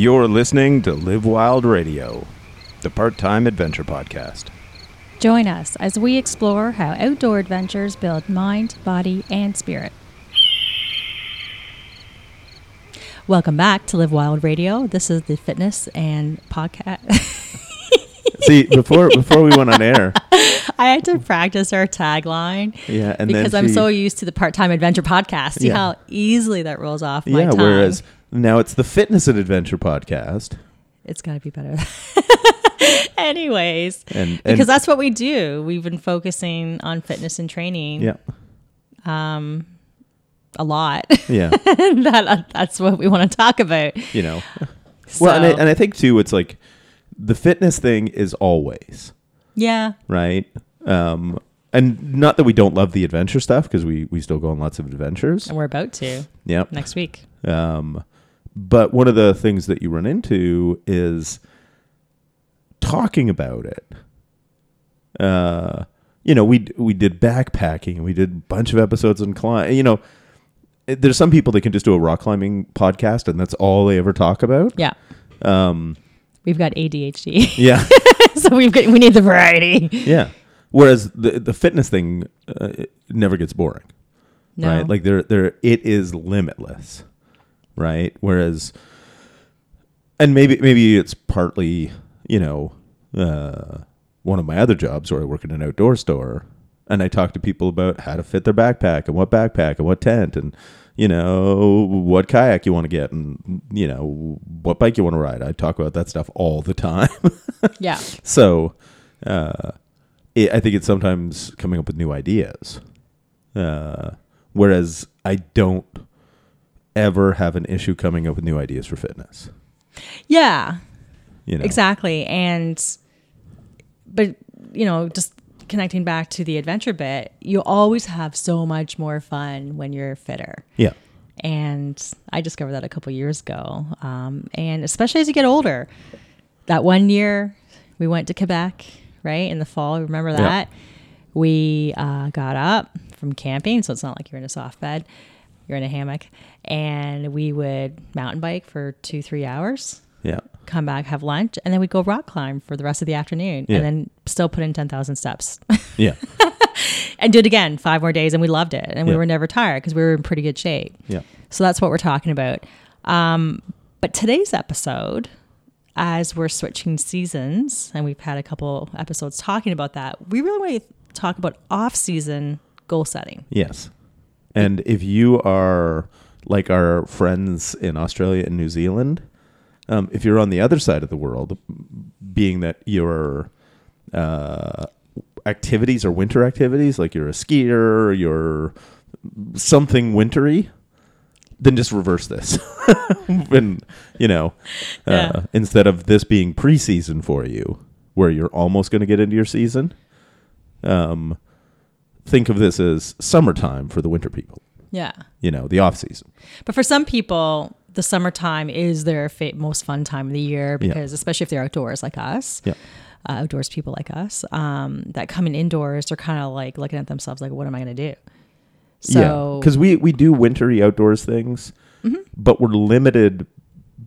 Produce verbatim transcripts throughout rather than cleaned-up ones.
You're listening to Live Wild Radio, the part-time adventure podcast. Join us as we explore how outdoor adventures build mind, body, and spirit. Welcome back to Live Wild Radio. This is the fitness and podcast. See, before before we went on air, I had to practice our tagline. Yeah, and because then she, I'm so used to the part-time adventure podcast. See yeah. how easily that rolls off my yeah, tongue. Yeah, whereas now it's the fitness and adventure podcast. It's got to be better. Anyways, and, and because that's what we do. We've been focusing on fitness and training. Yeah. Um. a lot. Yeah. that uh, that's what we want to talk about. You know. So. Well, and I, and I think too, it's like the fitness thing is always. Yeah. Right? Um and not that we don't love the adventure stuff, because we we still go on lots of adventures. And we're about to. Yeah. Next week. Um but one of the things that you run into is talking about it. Uh you know, we we did backpacking, and we did a bunch of episodes on climb, you know. There's some people that can just do a rock climbing podcast and that's all they ever talk about. Yeah. Um, we've got A D H D. Yeah. So we've got, we need the variety. Yeah. Whereas the, the fitness thing uh, it never gets boring. No. Right? Like there, there, it is limitless. Right. Whereas, and maybe, maybe it's partly, you know, uh, one of my other jobs where I work in an outdoor store. And I talk to people about how to fit their backpack and what backpack and what tent and, you know, what kayak you want to get and, you know, what bike you want to ride. I talk about that stuff all the time. Yeah. So uh, it, I think it's sometimes coming up with new ideas. Uh, whereas I don't ever have an issue coming up with new ideas for fitness. Yeah, you know? Exactly. And, but, you know, just connecting back to the adventure bit, you always have so much more fun when you're fitter. Yeah. And I discovered that a couple years ago. Um, and especially as you get older, that one year we went to Quebec, right? In the fall, remember that? Yeah. We uh, got up from camping. So it's not like you're in a soft bed, you're in a hammock. And we would mountain bike for two, three hours. Yeah. Come back, have lunch, and then we go rock climb for the rest of the afternoon, yeah. and then still put in ten thousand steps. Yeah, and did it again five more days, and we loved it, and yeah. we were never tired because we were in pretty good shape. Yeah, so that's what we're talking about. Um, but today's episode, as we're switching seasons, and we've had a couple episodes talking about that, we really want to talk about off-season goal setting. Yes, and if you are like our friends in Australia and New Zealand. Um, if you're on the other side of the world, being that your uh, activities are winter activities, like you're a skier, you're something wintry, then just reverse this. And, you know, uh, yeah. instead of this being preseason for you, where you're almost going to get into your season, um, think of this as summertime for the winter people. Yeah. You know, the off season. But for some people, the summertime is their fa- most fun time of the year because yeah. especially if they're outdoors like us, yeah. uh, outdoors people like us, um, that coming indoors, they're kind of like looking at themselves like, what am I going to do? So, because yeah. we, we do wintry outdoors things, mm-hmm. but we're limited,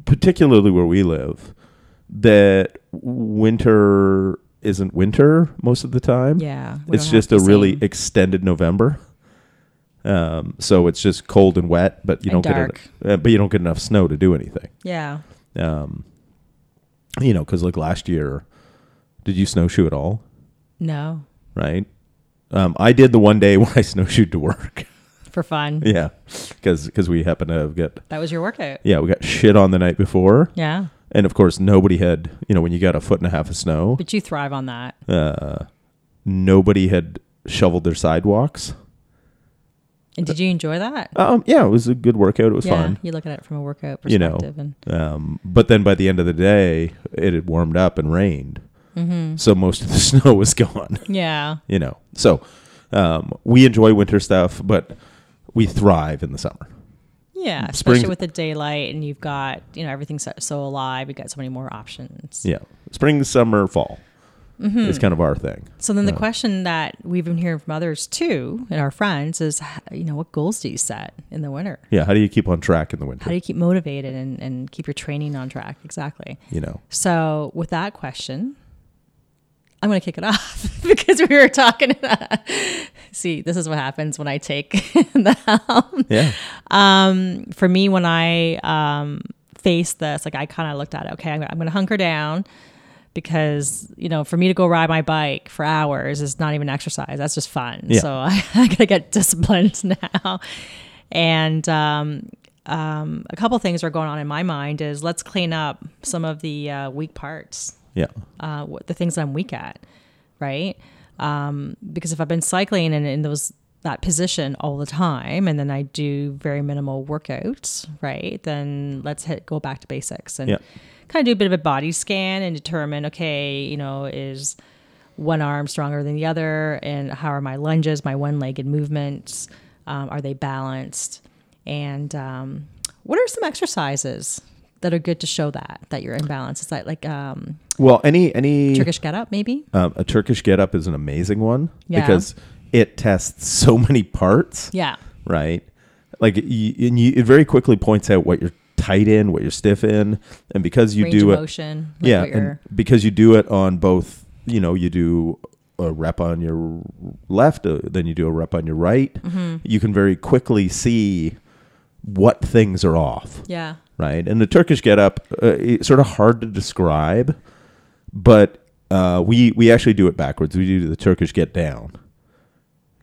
particularly where we live, that winter isn't winter most of the time. Yeah. It's just a really extended November. Um, so it's just cold and wet, but you and don't dark. get, en- uh, but you don't get enough snow to do anything. Yeah. Um, you know, cause like last year, did you snowshoe at all? No. Right. Um, I did the one day when I snowshoed to work for fun. Yeah. Cause, cause we happened to get, that was your workout. Yeah. We got shit on the night before. Yeah. And of course nobody had, you know, when you got a foot and a half of snow, but you thrive on that. Uh, nobody had shoveled their sidewalks. And did you enjoy that? Um, yeah, it was a good workout. It was yeah, fun. You look at it from a workout perspective. You know, and um, but then by the end of the day, it had warmed up and rained. Mm-hmm. So most of the snow was gone. Yeah. You know, so um, we enjoy winter stuff, but we thrive in the summer. Yeah, especially spring, with the daylight and you've got, you know, everything's so alive. We've got so many more options. Yeah. Spring, summer, fall. Mm-hmm. It's kind of our thing. So then the uh, question that we've been hearing from others too, and our friends, is, you know, what goals do you set in the winter? Yeah. How do you keep on track in the winter? How do you keep motivated and, and keep your training on track? Exactly. You know, so with that question, I'm going to kick it off because we were talking about, see, this is what happens when I take the helm. Yeah. Um, for me, when I, um, faced this, like I kind of looked at it, okay, I'm, I'm going to hunker down. Because, you know, for me to go ride my bike for hours is not even exercise. That's just fun. Yeah. So I, I got to get disciplined now. And um, um, a couple things are going on in my mind is let's clean up some of the uh, weak parts. Yeah. Uh, the things that I'm weak at, right? Um, because if I've been cycling and in those that position all the time, and then I do very minimal workouts, right? Then let's hit go back to basics and yeah. kind of do a bit of a body scan and determine, okay, you know, is one arm stronger than the other, and how are my lunges, my one-legged movements, um, are they balanced, and um, what are some exercises that are good to show that that you're in balance? Is that like um, well, any any Turkish get-up maybe? Um, a Turkish get-up is an amazing one yeah. because it tests so many parts. Yeah. Right. Like, you, and you, it very quickly points out what you're tight in, what you're stiff in, and because you Range do of it, motion, like yeah, and because you do it on both. You know, you do a rep on your left, uh, then you do a rep on your right. Mm-hmm. You can very quickly see what things are off. Yeah. Right. And the Turkish get-up, uh, it's sort of hard to describe, but uh, we we actually do it backwards. We do the Turkish get down.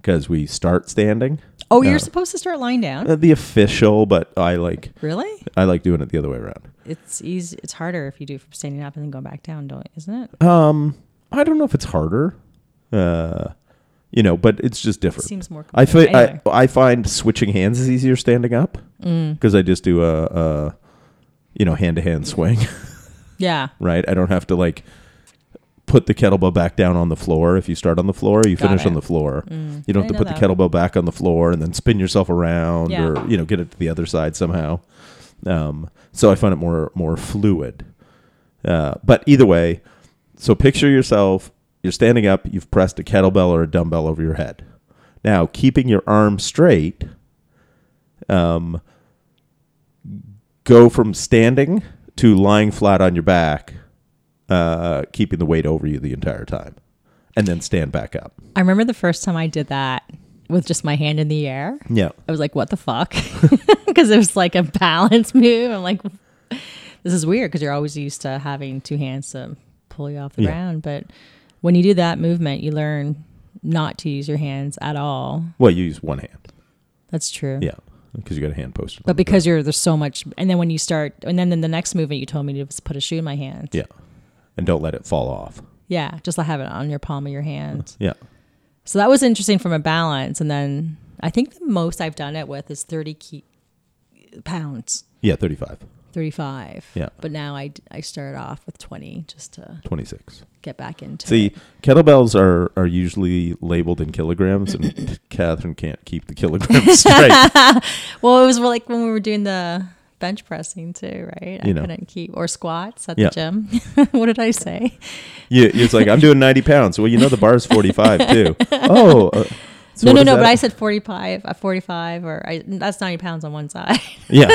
Because we start standing. Oh, you're uh, supposed to start lying down. Uh, the official, but I like. Really? I like doing it the other way around. It's easy. It's harder if you do from standing up and then going back down, don't isn't it? Um, I don't know if it's harder. Uh, you know, but it's just different. It seems more. I, fi- I I find switching hands is easier standing up because mm. I just do a, a you know, hand to hand swing. Yeah. Right. I don't have to like. Put the kettlebell back down on the floor. If you start on the floor, you Got finish it. on the floor. Mm. You don't have I to put that. the kettlebell back on the floor and then spin yourself around yeah. or, you know, get it to the other side somehow. Um, so I find it more more fluid. Uh, but either way, so picture yourself, you're standing up, you've pressed a kettlebell or a dumbbell over your head. Now, keeping your arm straight, um, go from standing to lying flat on your back. Uh, keeping the weight over you the entire time, and then stand back up. I remember the first time I did that with just my hand in the air. Yeah, I was like, "What the fuck?" Because it was like a balance move. I'm like, "This is weird," because you're always used to having two hands to pull you off the yeah. ground. But when you do that movement, you learn not to use your hands at all. Well, you use one hand. That's true. Yeah. Because you got a hand posted. But because the you're there's so much, and then when you start, and then, then the next movement you told me to was put a shoe in my hand. Yeah. And don't let it fall off. Yeah, just have it on your palm of your hand. Yeah. So that was interesting from a balance. And then I think the most I've done it with is thirty pounds. Yeah, thirty-five. thirty-five. Yeah. But now I, I started off with twenty just to... twenty-six. Get back into See, it. kettlebells are, are usually labeled in kilograms, and Catherine can't keep the kilograms straight. Well, it was like when we were doing the... bench pressing too, right? I you know. couldn't keep or squats at yeah. the gym. What did I say? Yeah, it's like I'm doing ninety pounds. Well, you know the bar's forty-five too. Oh, uh, so no, no, no. But I said forty-five, uh, forty-five, or I, that's ninety pounds on one side. Yeah,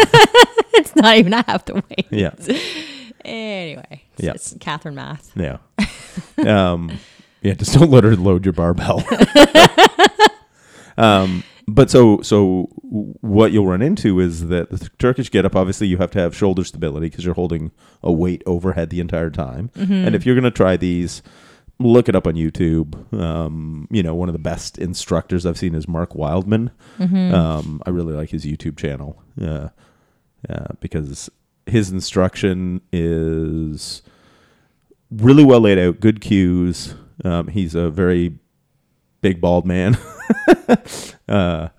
it's not even I have to weigh. Yeah. Anyway, it's, yeah. it's Catherine math. Yeah. um, yeah. Just don't let her load your barbell. um. But so so what you'll run into is that the Turkish get-up, obviously you have to have shoulder stability because you're holding a weight overhead the entire time. Mm-hmm. And if you're going to try these, look it up on YouTube. Um, you know, one of the best instructors I've seen is Mark Wildman. Mm-hmm. Um, I really like his YouTube channel uh, uh, because his instruction is really well laid out, good cues. Um, he's a very... big bald man uh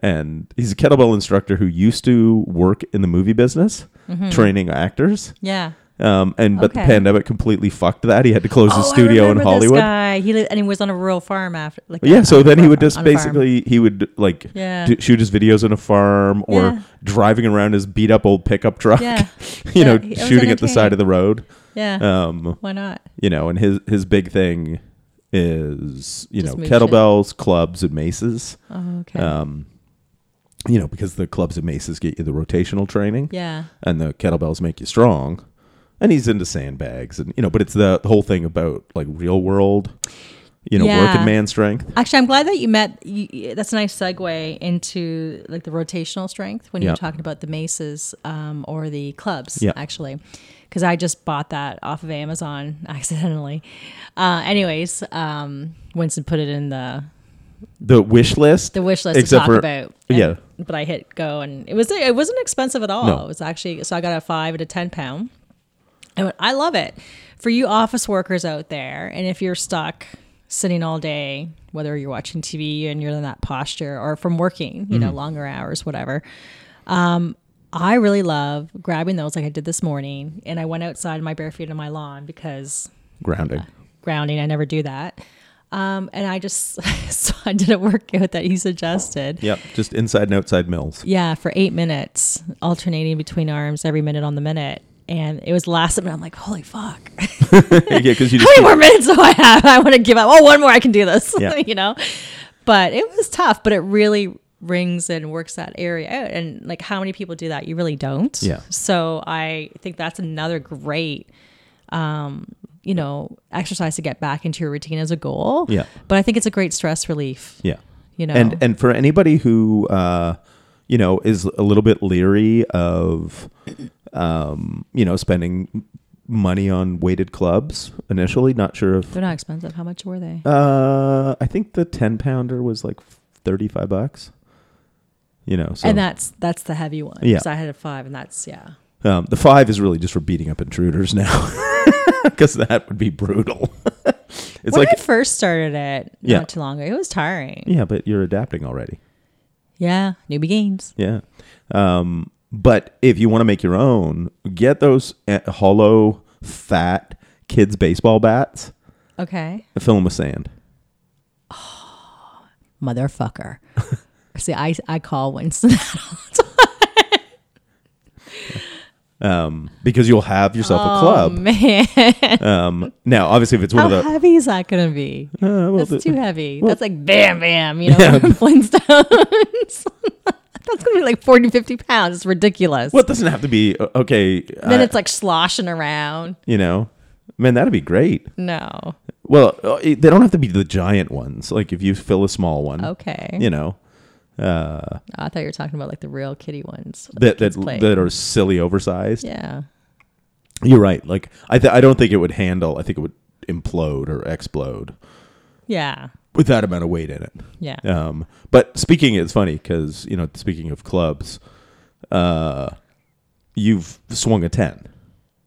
and he's a kettlebell instructor who used to work in the movie business mm-hmm. training actors yeah um and but okay. the pandemic completely fucked that. He had to close oh, his studio I remember in Hollywood this guy. He lived, and he was on a rural farm after like yeah a, so then farm, he would just basically he would like yeah. do, shoot his videos on a farm or yeah. driving around his beat up old pickup truck yeah. you yeah, know shooting at the side of the road Yeah. Um, Why not? You know, and his his big thing is, you Just know, kettlebells, it. clubs, and maces. Oh, okay. Um, you know, because the clubs and maces get you the rotational training. Yeah. And the kettlebells make you strong. And he's into sandbags and, you know, but it's the whole thing about like real world, you know, yeah. working man strength. Actually, I'm glad that you met. You, that's a nice segue into like the rotational strength when yeah. you're talking about the maces um, or the clubs, yeah. actually, because I just bought that off of Amazon accidentally. Uh, anyways, um, Winston put it in the... The wish list? The wish list Except to talk for, about. And, yeah. But I hit go and it, was, it wasn't expensive at all. No. It was actually... So I got a five and a ten pound. I went, I love it. For you office workers out there, and if you're stuck sitting all day, whether you're watching T V and you're in that posture or from working, you mm-hmm. know, longer hours, whatever, um, I really love grabbing those like I did this morning. And I went outside in my bare feet on my lawn because... Grounding. Uh, grounding. I never do that. Um, and I just, so I did a workout that he suggested. Yep. Just inside and outside mills. Yeah. For eight minutes, alternating between arms every minute on the minute. And it was last minute. I'm like, holy fuck. yeah, because you just How many more minutes do I have? I want to give up. Oh, one more. I can do this. Yeah. you know? But it was tough. But it really rings and works that area out. And like, how many people do that? You really don't. Yeah. So I think that's another great, um, you know, exercise to get back into your routine as a goal. Yeah. But I think it's a great stress relief. Yeah. You know? And, and for anybody who, uh, you know, is a little bit leery of... Um, you know, spending money on weighted clubs initially. Not sure if they're not expensive. How much were they? Uh, I think the ten pounder was like thirty-five bucks. You know, so. And that's that's the heavy one. Yeah, because I had a five, and that's yeah. Um, the five is really just for beating up intruders now, because that would be brutal. it's when like, I first started it not yeah. too long ago, it was tiring. Yeah, but you're adapting already. Yeah, newbie games. Yeah. Um. But if you want to make your own, get those hollow, fat kids' baseball bats. Okay. And fill them with sand. Oh, motherfucker. See, I, I call Winston that all the time. Um, because you'll have yourself oh, a club. Oh, man. Um, now, obviously, if it's one How of the... How heavy is that going to be? Uh, well, That's the, too heavy. Well, That's like bam, bam, you know, yeah. Flintstones. That's going to be like forty, fifty pounds. It's ridiculous. Well, it doesn't have to be, okay. Then uh, it's like sloshing around. You know? Man, that'd be great. No. Well, they don't have to be the giant ones. Like if you fill a small one. Okay. You know? Uh, I thought you were talking about like the real kiddie ones. That that, that are silly oversized. Yeah. You're right. Like I, th- I don't think it would handle, I think it would implode or explode. Yeah. With that amount of weight in it. Yeah. Um, but speaking, it's funny because, you know, speaking of clubs, uh, you've swung a ten,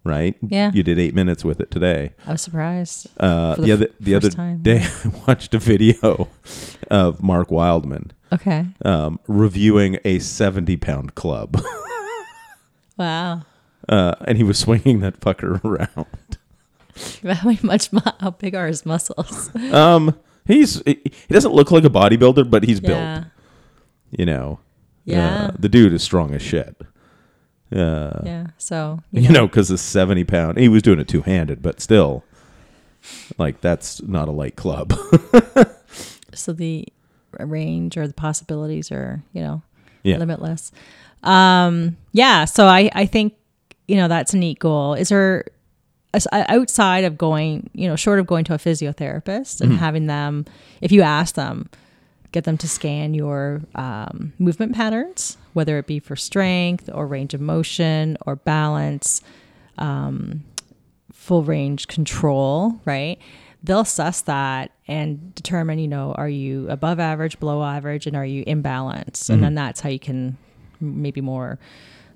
right? Yeah. You did eight minutes with it today. I was surprised. Uh, the, the other, the other day I watched a video of Mark Wildman. Okay. Um, reviewing a seventy pound club. Wow. Uh, and he was swinging that fucker around. How much, how big are his muscles? Um... He's he doesn't look like a bodybuilder, but he's yeah. built. You know, yeah. Uh, the dude is strong as shit. Uh, yeah, so you, you know, because the seventy pound, he was doing it two handed, but still, like that's not a light club. So the range or the possibilities are, you know, yeah. limitless. Um, yeah, so I I think you know that's a neat goal. Is there? Outside of going, you know, short of going to a physiotherapist and mm-hmm. having them, if you ask them, get them to scan your um, movement patterns, whether it be for strength or range of motion or balance, um, full range control, right? They'll suss that and determine, you know, are you above average, below average, and are you imbalanced? Mm-hmm. And then that's how you can maybe more,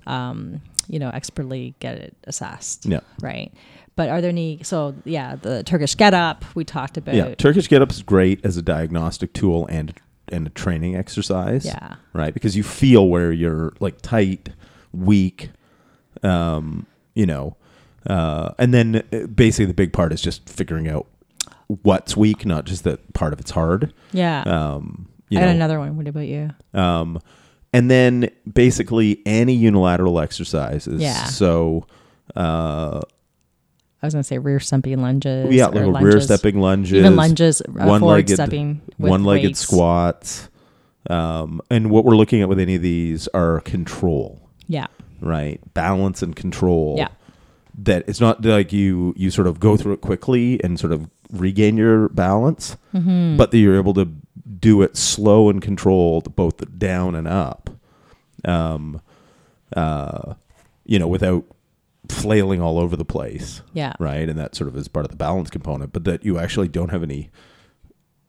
um, you know, expertly get it assessed. Yeah. Right. But are there any, so yeah, the Turkish get-up we talked about. Yeah, Turkish get-up is great as a diagnostic tool and and a training exercise. Yeah. Right? Because you feel where you're like tight, weak, um, you know. Uh, and then basically the big part is just figuring out what's weak, not just that part of it's hard. Yeah. Um, you I know. Had another one. What about you? Um, and then basically any unilateral exercises. Yeah. So... Uh, I was going to say rear stepping lunges. Yeah, or lunges. rear stepping lunges. Even lunges, uh, one-legged stepping, with one-legged weights. squats. Um, and what we're looking at with any of these are control. Yeah. Right. Balance and control. Yeah. That it's not like you, you sort of go through it quickly and sort of regain your balance, mm-hmm. but that you're able to do it slow and controlled, both down and up. Um, uh, you know, without flailing all over the place. Yeah. Right. And that sort of is part of the balance component, but that you actually don't have any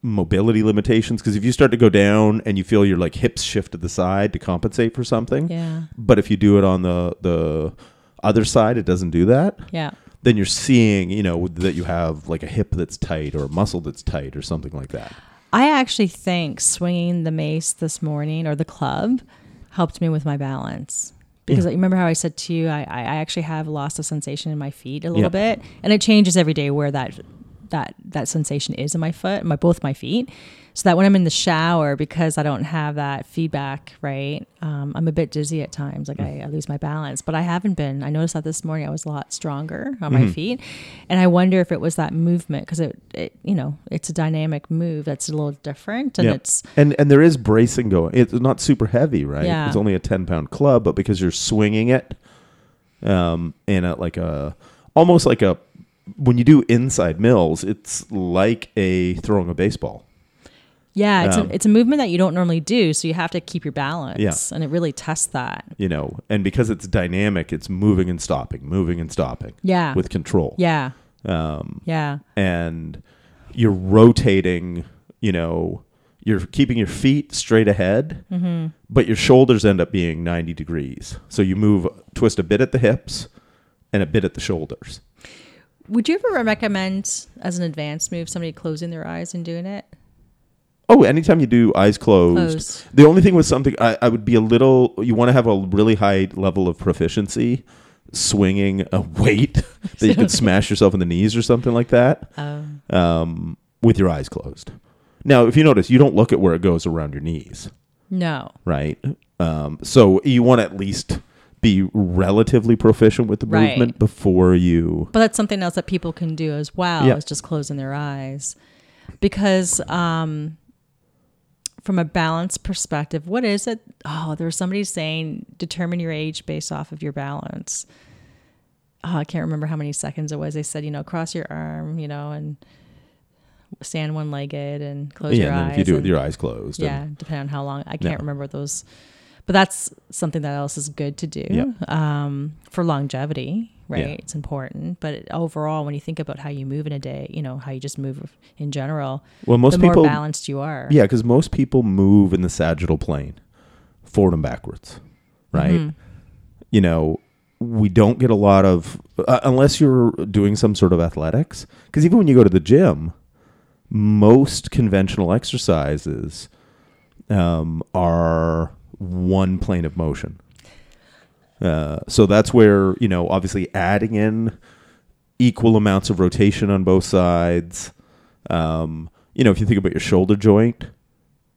mobility limitations. Because if you start to go down and you feel your like hips shift to the side to compensate for something. Yeah. But if you do it on the, the other side, it doesn't do that. Yeah. Then you're seeing, you know, that you have like a hip that's tight or a muscle that's tight or something like that. I actually think swinging the mace this morning or the club helped me with my balance. Because yeah. I remember how I said to you, I, I actually have lost a sensation in my feet a little yeah. bit. And it changes every day where that that that sensation is in my foot, my both my feet. So that when I'm in the shower, because I don't have that feedback, right, um, I'm a bit dizzy at times. Like mm. I, I lose my balance. But I haven't been. I noticed that this morning I was a lot stronger on mm-hmm. my feet. And I wonder if it was that movement because, it, it, you know, it's a dynamic move that's a little different. And yeah. it's and, and there is bracing going. It's not super heavy, right? Yeah. It's only a ten-pound club, but because you're swinging it um, in a, like a – almost like a – when you do inside mills, it's like a throwing a baseball. Yeah, it's, um, a, it's a movement that you don't normally do, so you have to keep your balance, yeah. and it really tests that. You know, and because it's dynamic, it's moving and stopping, moving and stopping. Yeah. With control. Yeah. Um, yeah. And you're rotating, you know, you're keeping your feet straight ahead, mm-hmm. but your shoulders end up being ninety degrees. So you move, twist a bit at the hips and a bit at the shoulders. Would you ever recommend, as an advanced move, somebody closing their eyes and doing it? Oh, anytime you do eyes closed. Close. The only thing with something, I, I would be a little, you want to have a really high level of proficiency swinging a weight that you could smash yourself in the knees or something like that oh. um, with your eyes closed. Now, if you notice, you don't look at where it goes around your knees. No. Right? Um, so you want to at least be relatively proficient with the right. movement before you. But that's something else that people can do as well, yeah. is just closing their eyes. Because... Um, from a balance perspective, what is it? Oh, there was somebody saying determine your age based off of your balance. Oh, I can't remember how many seconds it was. They said, you know, cross your arm, you know, and stand one-legged and close yeah, your and eyes. Yeah, if you do it with your eyes closed. Yeah, depending on how long. I can't no. remember those. But that's something that else is good to do yeah. um, for longevity, right? Yeah. It's important. But overall, when you think about how you move in a day, you know, how you just move in general, well, most the more people, balanced you are. Yeah, because most people move in the sagittal plane, forward and backwards, right? Mm-hmm. You know, we don't get a lot of, uh, unless you're doing some sort of athletics, because even when you go to the gym, most conventional exercises um, are... one plane of motion. Uh, so that's where, you know, obviously adding in equal amounts of rotation on both sides. Um, you know, if you think about your shoulder joint,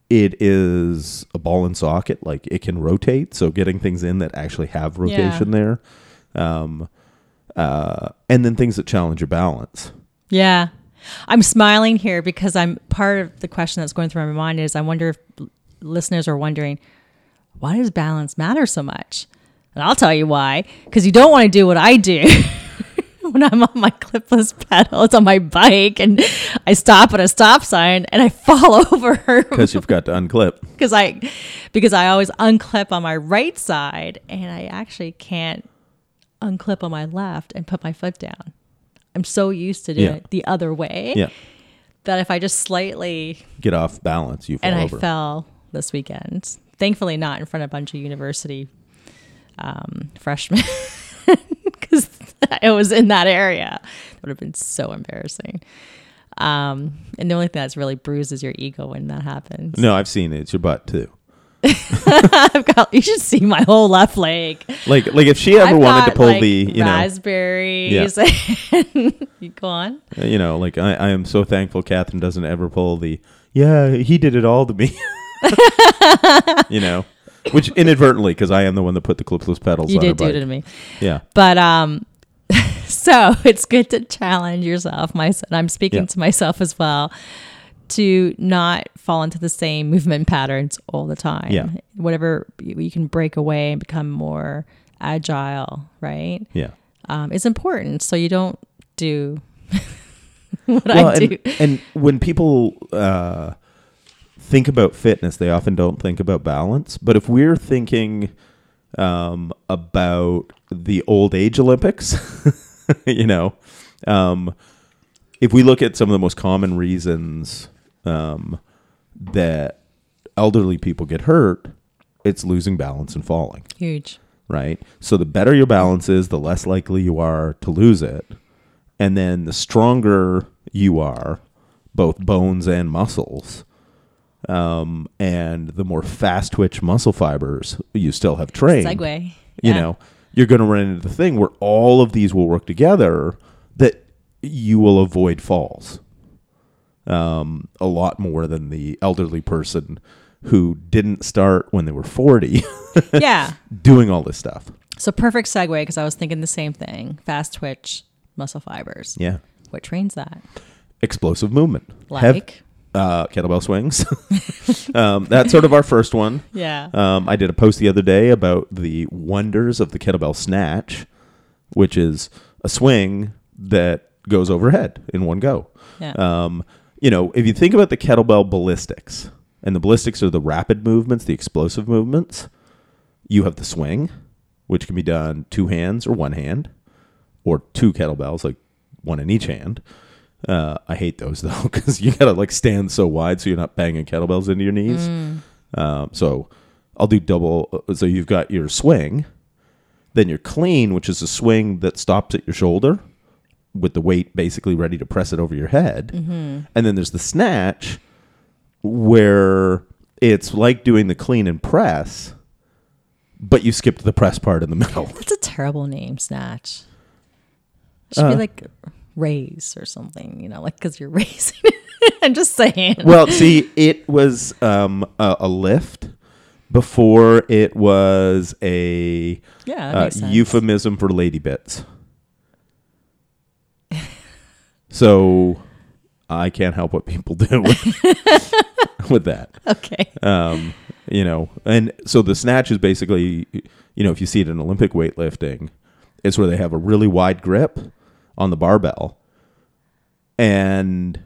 it is a ball and socket. Like it can rotate. So getting things in that actually have rotation yeah. there. Um, uh, and then things that challenge your balance. Yeah. I'm smiling here because I'm part of the question that's going through my mind is I wonder if listeners are wondering, why does balance matter so much? And I'll tell you why. Because you don't want to do what I do when I'm on my clipless pedals on my bike and I stop at a stop sign and I fall over. Because you've got to unclip. Because I, because I always unclip on my right side and I actually can't unclip on my left and put my foot down. I'm so used to doing yeah. it the other way yeah. that if I just slightly... get off balance, you fall and over. And I fell this weekend. Thankfully, not in front of a bunch of university um, freshmen, because it was in that area. It would have been so embarrassing. Um, and the only thing that's really bruised is your ego when that happens. No, I've seen it. It's your butt too. I've got. You should see my whole left leg. Like, like if she ever I've wanted got, to pull like, the, you know, raspberries. Yeah. And you go on. You know, like I, I am so thankful Catherine doesn't ever pull the. Yeah, he did it all to me. You know, which inadvertently, because I am the one that put the clipless pedals you on her bike. You did do it to me. Yeah. But um, So it's good to challenge yourself. My son, I'm speaking yeah. to myself as well, to not fall into the same movement patterns all the time. Yeah. Whatever, you can break away and become more agile, right? Yeah. Um, it's important. So you don't do what well, I do. And, and when people uh, think about fitness, they often don't think about balance. But if we're thinking um, about the old age Olympics, you know, um, if we look at some of the most common reasons um, that elderly people get hurt, it's losing balance and falling. Huge. Right? So the better your balance is, the less likely you are to lose it. And then the stronger you are, both bones and muscles, um, and the more fast twitch muscle fibers you still have trained. Segue. You yeah. know, you're going to run into the thing where all of these will work together, that you will avoid falls um, a lot more than the elderly person who didn't start when they were forty. Yeah. Doing all this stuff. So perfect segue, because I was thinking the same thing. Fast twitch muscle fibers. Yeah. What trains that? Explosive movement. Like? Have, uh, kettlebell swings. um, that's sort of our first one. Yeah. Um, I did a post the other day about the wonders of the kettlebell snatch, which is a swing that goes overhead in one go. Yeah. Um, you know, if you think about the kettlebell ballistics, and the ballistics are the rapid movements, the explosive movements, you have the swing, which can be done two hands or one hand, or two kettlebells, like one in each hand. Uh, I hate those, though, because you got to like stand so wide so you're not banging kettlebells into your knees. Mm. Um, so I'll do double. So you've got your swing, then your clean, which is a swing that stops at your shoulder with the weight basically ready to press it over your head. Mm-hmm. And then there's the snatch, where it's like doing the clean and press, but you skipped the press part in the middle. That's a terrible name, snatch. It should uh, be like raise or something, you know, like, because you're raising. I'm just saying. Well, see, it was um, a, a lift before it was a yeah, that uh, makes sense. Euphemism for lady bits. So I can't help what people do with, with that. Okay. Um, you know, and so the snatch is basically, you know, if you see it in Olympic weightlifting, it's where they have a really wide grip on the barbell and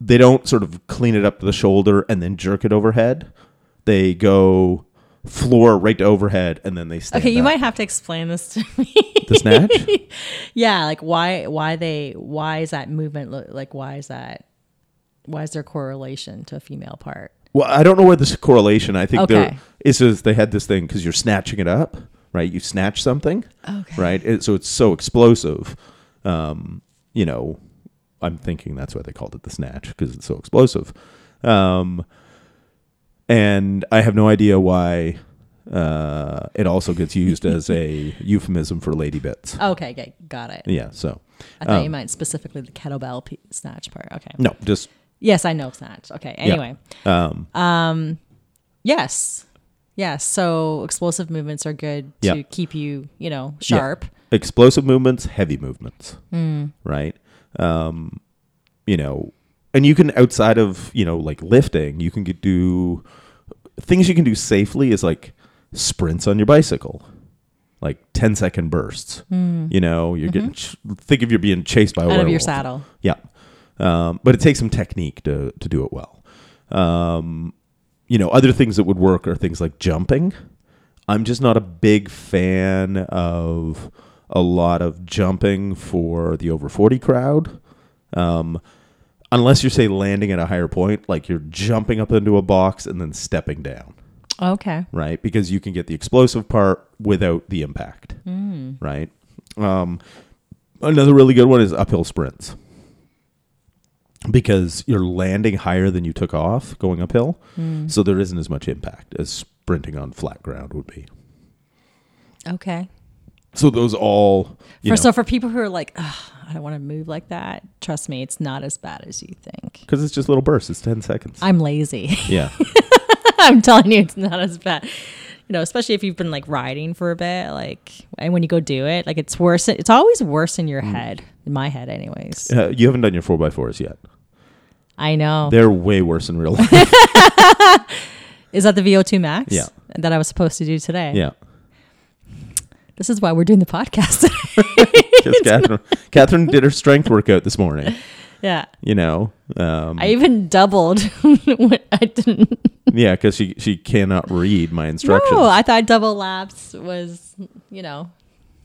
they don't sort of clean it up to the shoulder and then jerk it overhead. They go floor right to overhead and then they stand Okay, you up. Might have to explain this to me. The snatch? Yeah, like why why they why is that movement lo- like why is that why is there correlation to a female part? Well, I don't know where this correlation. I think okay. there is is they had this thing cuz you're snatching it up, right? You snatch something. Okay. Right? It, so it's so explosive. Um, you know, I'm thinking that's why they called it the snatch, cuz it's so explosive. Um And I have no idea why uh, it also gets used as a euphemism for lady bits. Okay, okay, got it. Yeah, so. I thought um, you meant specifically the kettlebell pe- snatch part. Okay. No, just. Yes, I know snatch. Okay, anyway. Yeah. Um, um, yes. Yes, so explosive movements are good to yeah. keep you, you know, sharp. Yeah. Explosive movements, heavy movements, mm. right? Um, you know. And you can, outside of, you know, like lifting, you can get do things you can do safely is like sprints on your bicycle, like ten second bursts. Mm. You know, you're mm-hmm. getting, think if you're being chased by a werewolf. Out of your saddle. Yeah. Um, but it takes some technique to, to do it well. Um, you know, other things that would work are things like jumping. I'm just not a big fan of a lot of jumping for the over forty crowd. Um, Unless you're, say, landing at a higher point, like you're jumping up into a box and then stepping down. Okay. Right? Because you can get the explosive part without the impact. Mm. Right? Um, another really good one is uphill sprints. Because you're landing higher than you took off going uphill. Mm. So there isn't as much impact as sprinting on flat ground would be. Okay. So those all, you know. So for people who are like, oh, I don't want to move like that, trust me, it's not as bad as you think. Because it's just little bursts. It's ten seconds. I'm lazy. Yeah. I'm telling you, it's not as bad. you know, especially if you've been like riding for a bit, like, and when you go do it, like it's worse. It's always worse in your mm. head, in my head anyways. Uh, you haven't done your four by fours yet. I know. They're way worse in real life. Is that the V O two max? Yeah. That I was supposed to do today. Yeah. This is why we're doing the podcast today. Because Catherine, Catherine did her strength workout this morning. Yeah. You know. Um, I even doubled when I didn't. Yeah, because she, she cannot read my instructions. No, I thought double laps was, you know.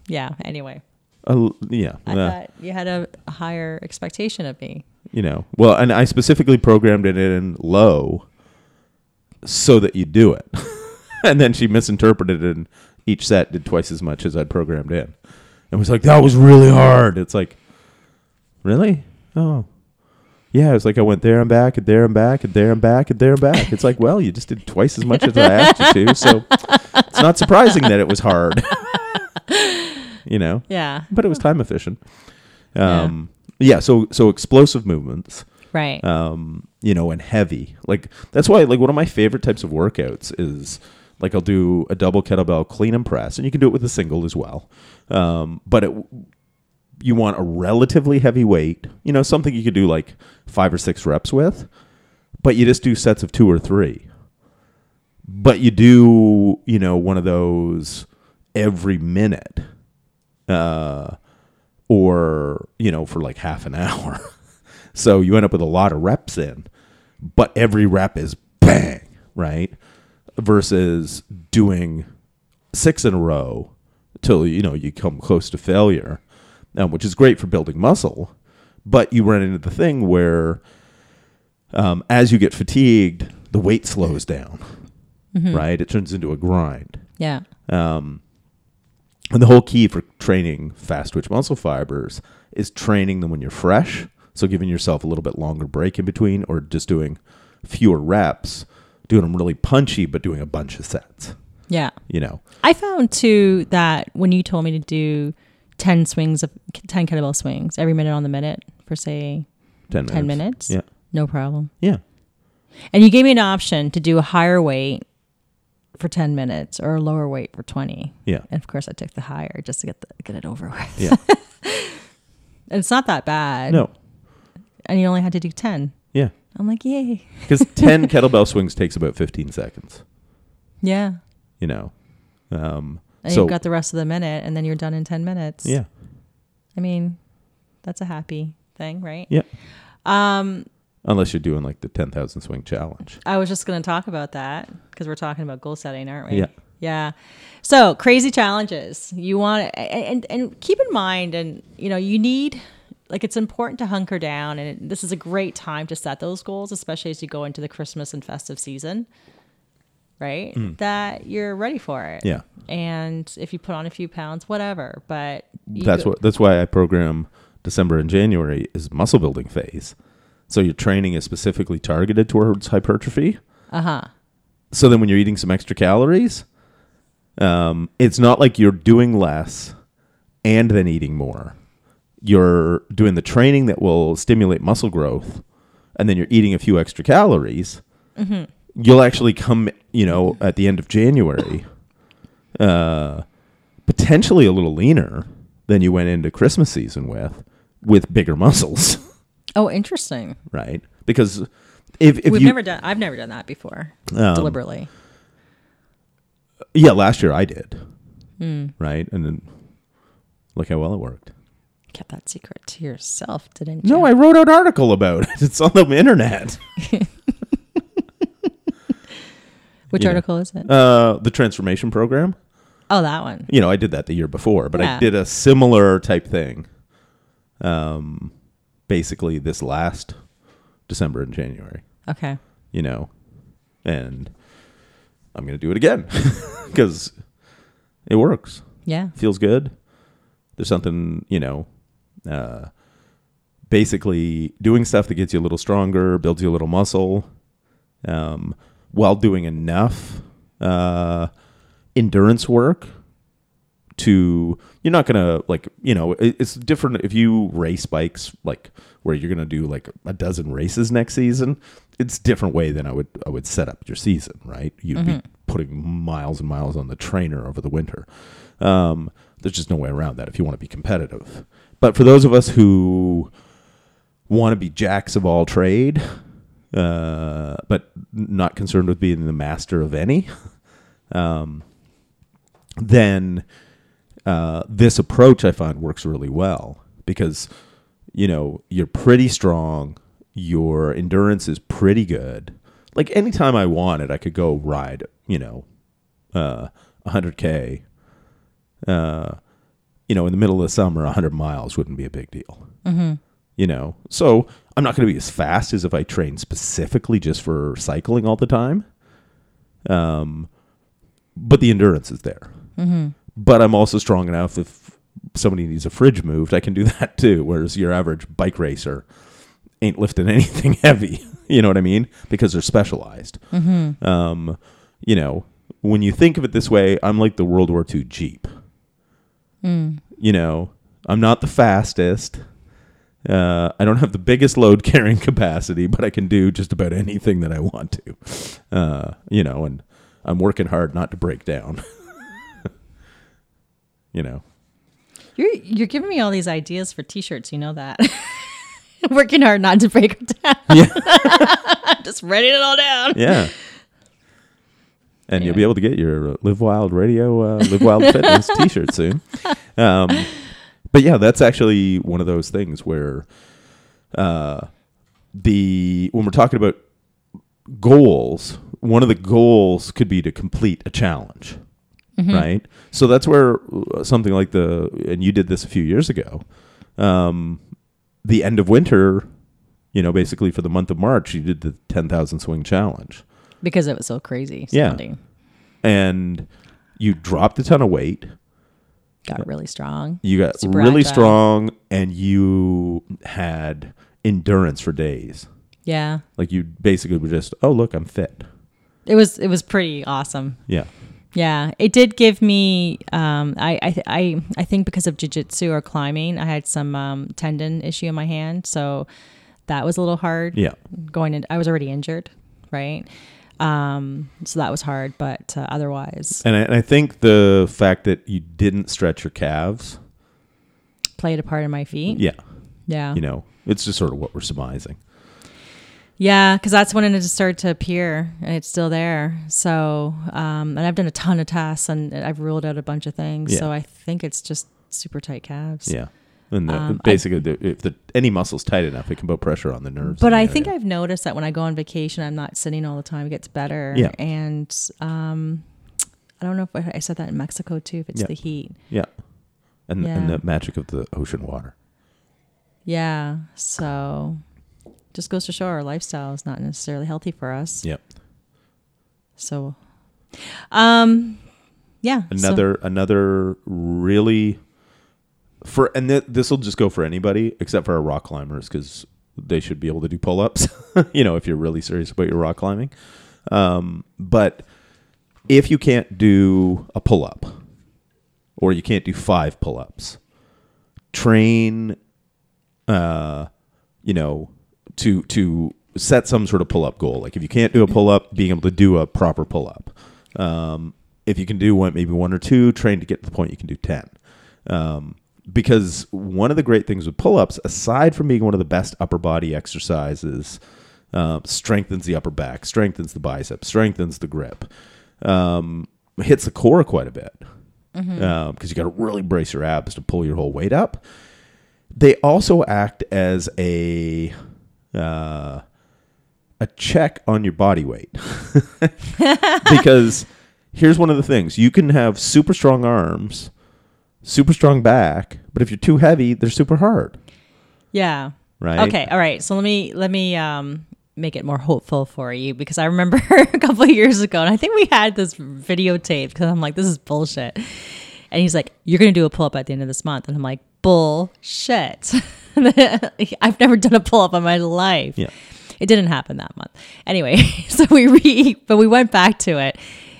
Yeah, anyway. Uh, yeah. I uh, thought you had a higher expectation of me. You know, well, and I specifically programmed it in low so that you do it. And then she misinterpreted it and each set did twice as much as I'd programmed in. And was like, that was really hard. It's like, really? Oh. Yeah, it's like I went there and back and there and back and there and back and there and back. It's like, well, you just did twice as much as I asked you to. So it's not surprising that it was hard. You know? Yeah. But it was time efficient. Um, yeah. yeah, so so explosive movements. Right. Um, you know, and heavy. Like, that's why, like, one of my favorite types of workouts is... Like I'll do a double kettlebell clean and press, and you can do it with a single as well. Um, but it, you want a relatively heavy weight, you know, something you could do like five or six reps with, but you just do sets of two or three. But you do, you know, one of those every minute uh, or, you know, for like half an hour. So you end up with a lot of reps in, but every rep is bang, right? Versus doing six in a row till, you know, you come close to failure, um, which is great for building muscle. But you run into the thing where um, as you get fatigued, the weight slows down, mm-hmm. right? It turns into a grind. Yeah. Um, and the whole key for training fast twitch muscle fibers is training them when you're fresh. So giving yourself a little bit longer break in between or just doing fewer reps. Doing them really punchy, but doing a bunch of sets. Yeah. You know, I found too that when you told me to do ten swings of ten kettlebell swings every minute on the minute for say ten minutes, ten minutes yeah, no problem. Yeah. And you gave me an option to do a higher weight for ten minutes or a lower weight for twenty. Yeah. And of course, I took the higher just to get the, get it over with. Yeah. And it's not that bad. No. And you only had to do ten. Yeah. I'm like, yay. Because ten kettlebell swings takes about fifteen seconds. Yeah. You know. Um, and so, you've got the rest of the minute, and then you're done in ten minutes. Yeah. I mean, that's a happy thing, right? Yeah. Um, Unless you're doing like the ten thousand swing challenge. I was just going to talk about that because we're talking about goal setting, aren't we? Yeah. Yeah. So crazy challenges. You want and, and and keep in mind, and you know, you need... Like, it's important to hunker down, and it, this is a great time to set those goals, especially as you go into the Christmas and festive season, right? Mm. That you're ready for it. Yeah. And if you put on a few pounds, whatever, but... That's go- what. That's why I program December and January is muscle building phase. So your training is specifically targeted towards hypertrophy. Uh-huh. So then when you're eating some extra calories, um, it's not like you're doing less and then eating more. You're doing the training that will stimulate muscle growth, and then you're eating a few extra calories, mm-hmm. you'll actually come, you know, at the end of January, uh, potentially a little leaner than you went into Christmas season with, with bigger muscles. Oh, interesting. Right. Because if, if We've you... never done, I've never done that before, um, deliberately. Yeah, last year I did. Mm. Right. And then look how well it worked. Kept that secret to yourself, didn't you? No, I wrote an article about it. It's on the internet. Which yeah. article is it? Uh, the transformation program. Oh, that one. You know, I did that the year before, but yeah. I did a similar type thing. Um, basically this last December and January. Okay. You know, and I'm going to do it again because it works. Yeah. Feels good. There's something, you know, uh, basically doing stuff that gets you a little stronger, builds you a little muscle, um, while doing enough uh, endurance work to, you're not going to, like, you know, it, it's different if you race bikes, like, where you're going to do, like, a dozen races next season. It's a different way than I would I would set up your season, right? You'd mm-hmm. be putting miles and miles on the trainer over the winter. Um, there's just no way around that if you want to be competitive. But for those of us who want to be jacks of all trade, uh, but not concerned with being the master of any, um, then uh, this approach I find works really well because, you know, you're pretty strong. Your endurance is pretty good. Like, anytime I wanted, I could go ride, you know, uh, one hundred K. Uh, you know, in the middle of the summer, one hundred miles wouldn't be a big deal. Mm-hmm. You know, so I'm not going to be as fast as if I trained specifically just for cycling all the time. Um, but the endurance is there. Mm-hmm. But I'm also strong enough if somebody needs a fridge moved, I can do that too. Whereas your average bike racer ain't lifting anything heavy, you know what I mean? Because they're specialized. Mm-hmm. Um, you know, when you think of it this way, I'm like the World War Two Jeep. Mm. You know, I'm not the fastest. Uh, I don't have the biggest load carrying capacity, but I can do just about anything that I want to. Uh, you know, and I'm working hard not to break down. You know, you're you're giving me all these ideas for T-shirts. You know that. Working hard not to break down. Yeah. Just writing it all down. Yeah. And yeah. You'll be able to get your Live Wild Radio, uh, Live Wild Fitness T-shirt soon. Um, but yeah, that's actually one of those things where uh, the when we're talking about goals, one of the goals could be to complete a challenge, mm-hmm. right? So that's where something like the, and you did this a few years ago, um, the end of winter, you know, basically for the month of March, you did the ten thousand swing challenge. Because it was so crazy sounding. Yeah. And you dropped a ton of weight. Got really strong. You got Super really agile. strong and you had endurance for days. Yeah. Like you basically were just, oh, look, I'm fit. It was it was pretty awesome. Yeah. Yeah. It did give me, um, I, I, I, I think because of jiu-jitsu or climbing, I had some um, tendon issue in my hand. So that was a little hard. Yeah. Going in, I was already injured, right? Um, so that was hard, but uh, otherwise. And I, and I think the fact that you didn't stretch your calves played a part in my feet. Yeah. Yeah. You know, it's just sort of what we're surmising. Yeah. Cause that's when it started to appear and it's still there. So, um, and I've done a ton of tests and I've ruled out a bunch of things. Yeah. So I think it's just super tight calves. Yeah. And the, um, basically, I, the, if the, any muscle's tight enough, it can put pressure on the nerves. But the I area. think I've noticed that when I go on vacation, I'm not sitting all the time. It gets better. Yeah. And um, I don't know if I, I said that in Mexico, too, if it's yeah. the heat. Yeah. And, yeah. and the magic of the ocean water. Yeah. So just goes to show our lifestyle is not necessarily healthy for us. Yep. So, um, yeah. Another so. Another really... For and th- this will just go for anybody except for our rock climbers because they should be able to do pull-ups, you know, if you're really serious about your rock climbing. Um, but if you can't do a pull-up or you can't do five pull-ups, train, uh, you know, to to set some sort of pull-up goal. Like if you can't do a pull-up, being able to do a proper pull-up. Um, if you can do one, maybe one or two, train to get to the point you can do ten. Um Because one of the great things with pull-ups, aside from being one of the best upper body exercises, uh, strengthens the upper back, strengthens the biceps, strengthens the grip, um, hits the core quite a bit because mm-hmm. um, you got to really brace your abs to pull your whole weight up. They also act as a uh, a check on your body weight because here's one of the things. You can have super strong arms, super strong back, but if you're too heavy, they're super hard. Yeah. Right. Okay. All right. So let me let me um, make it more hopeful for you because I remember a couple of years ago, and I think we had this videotape because I'm like, this is bullshit. And he's like, you're going to do a pull-up at the end of this month. And I'm like, bullshit. I've never done a pull-up in my life. Yeah. It didn't happen that month. Anyway, so we re, but we went back to it.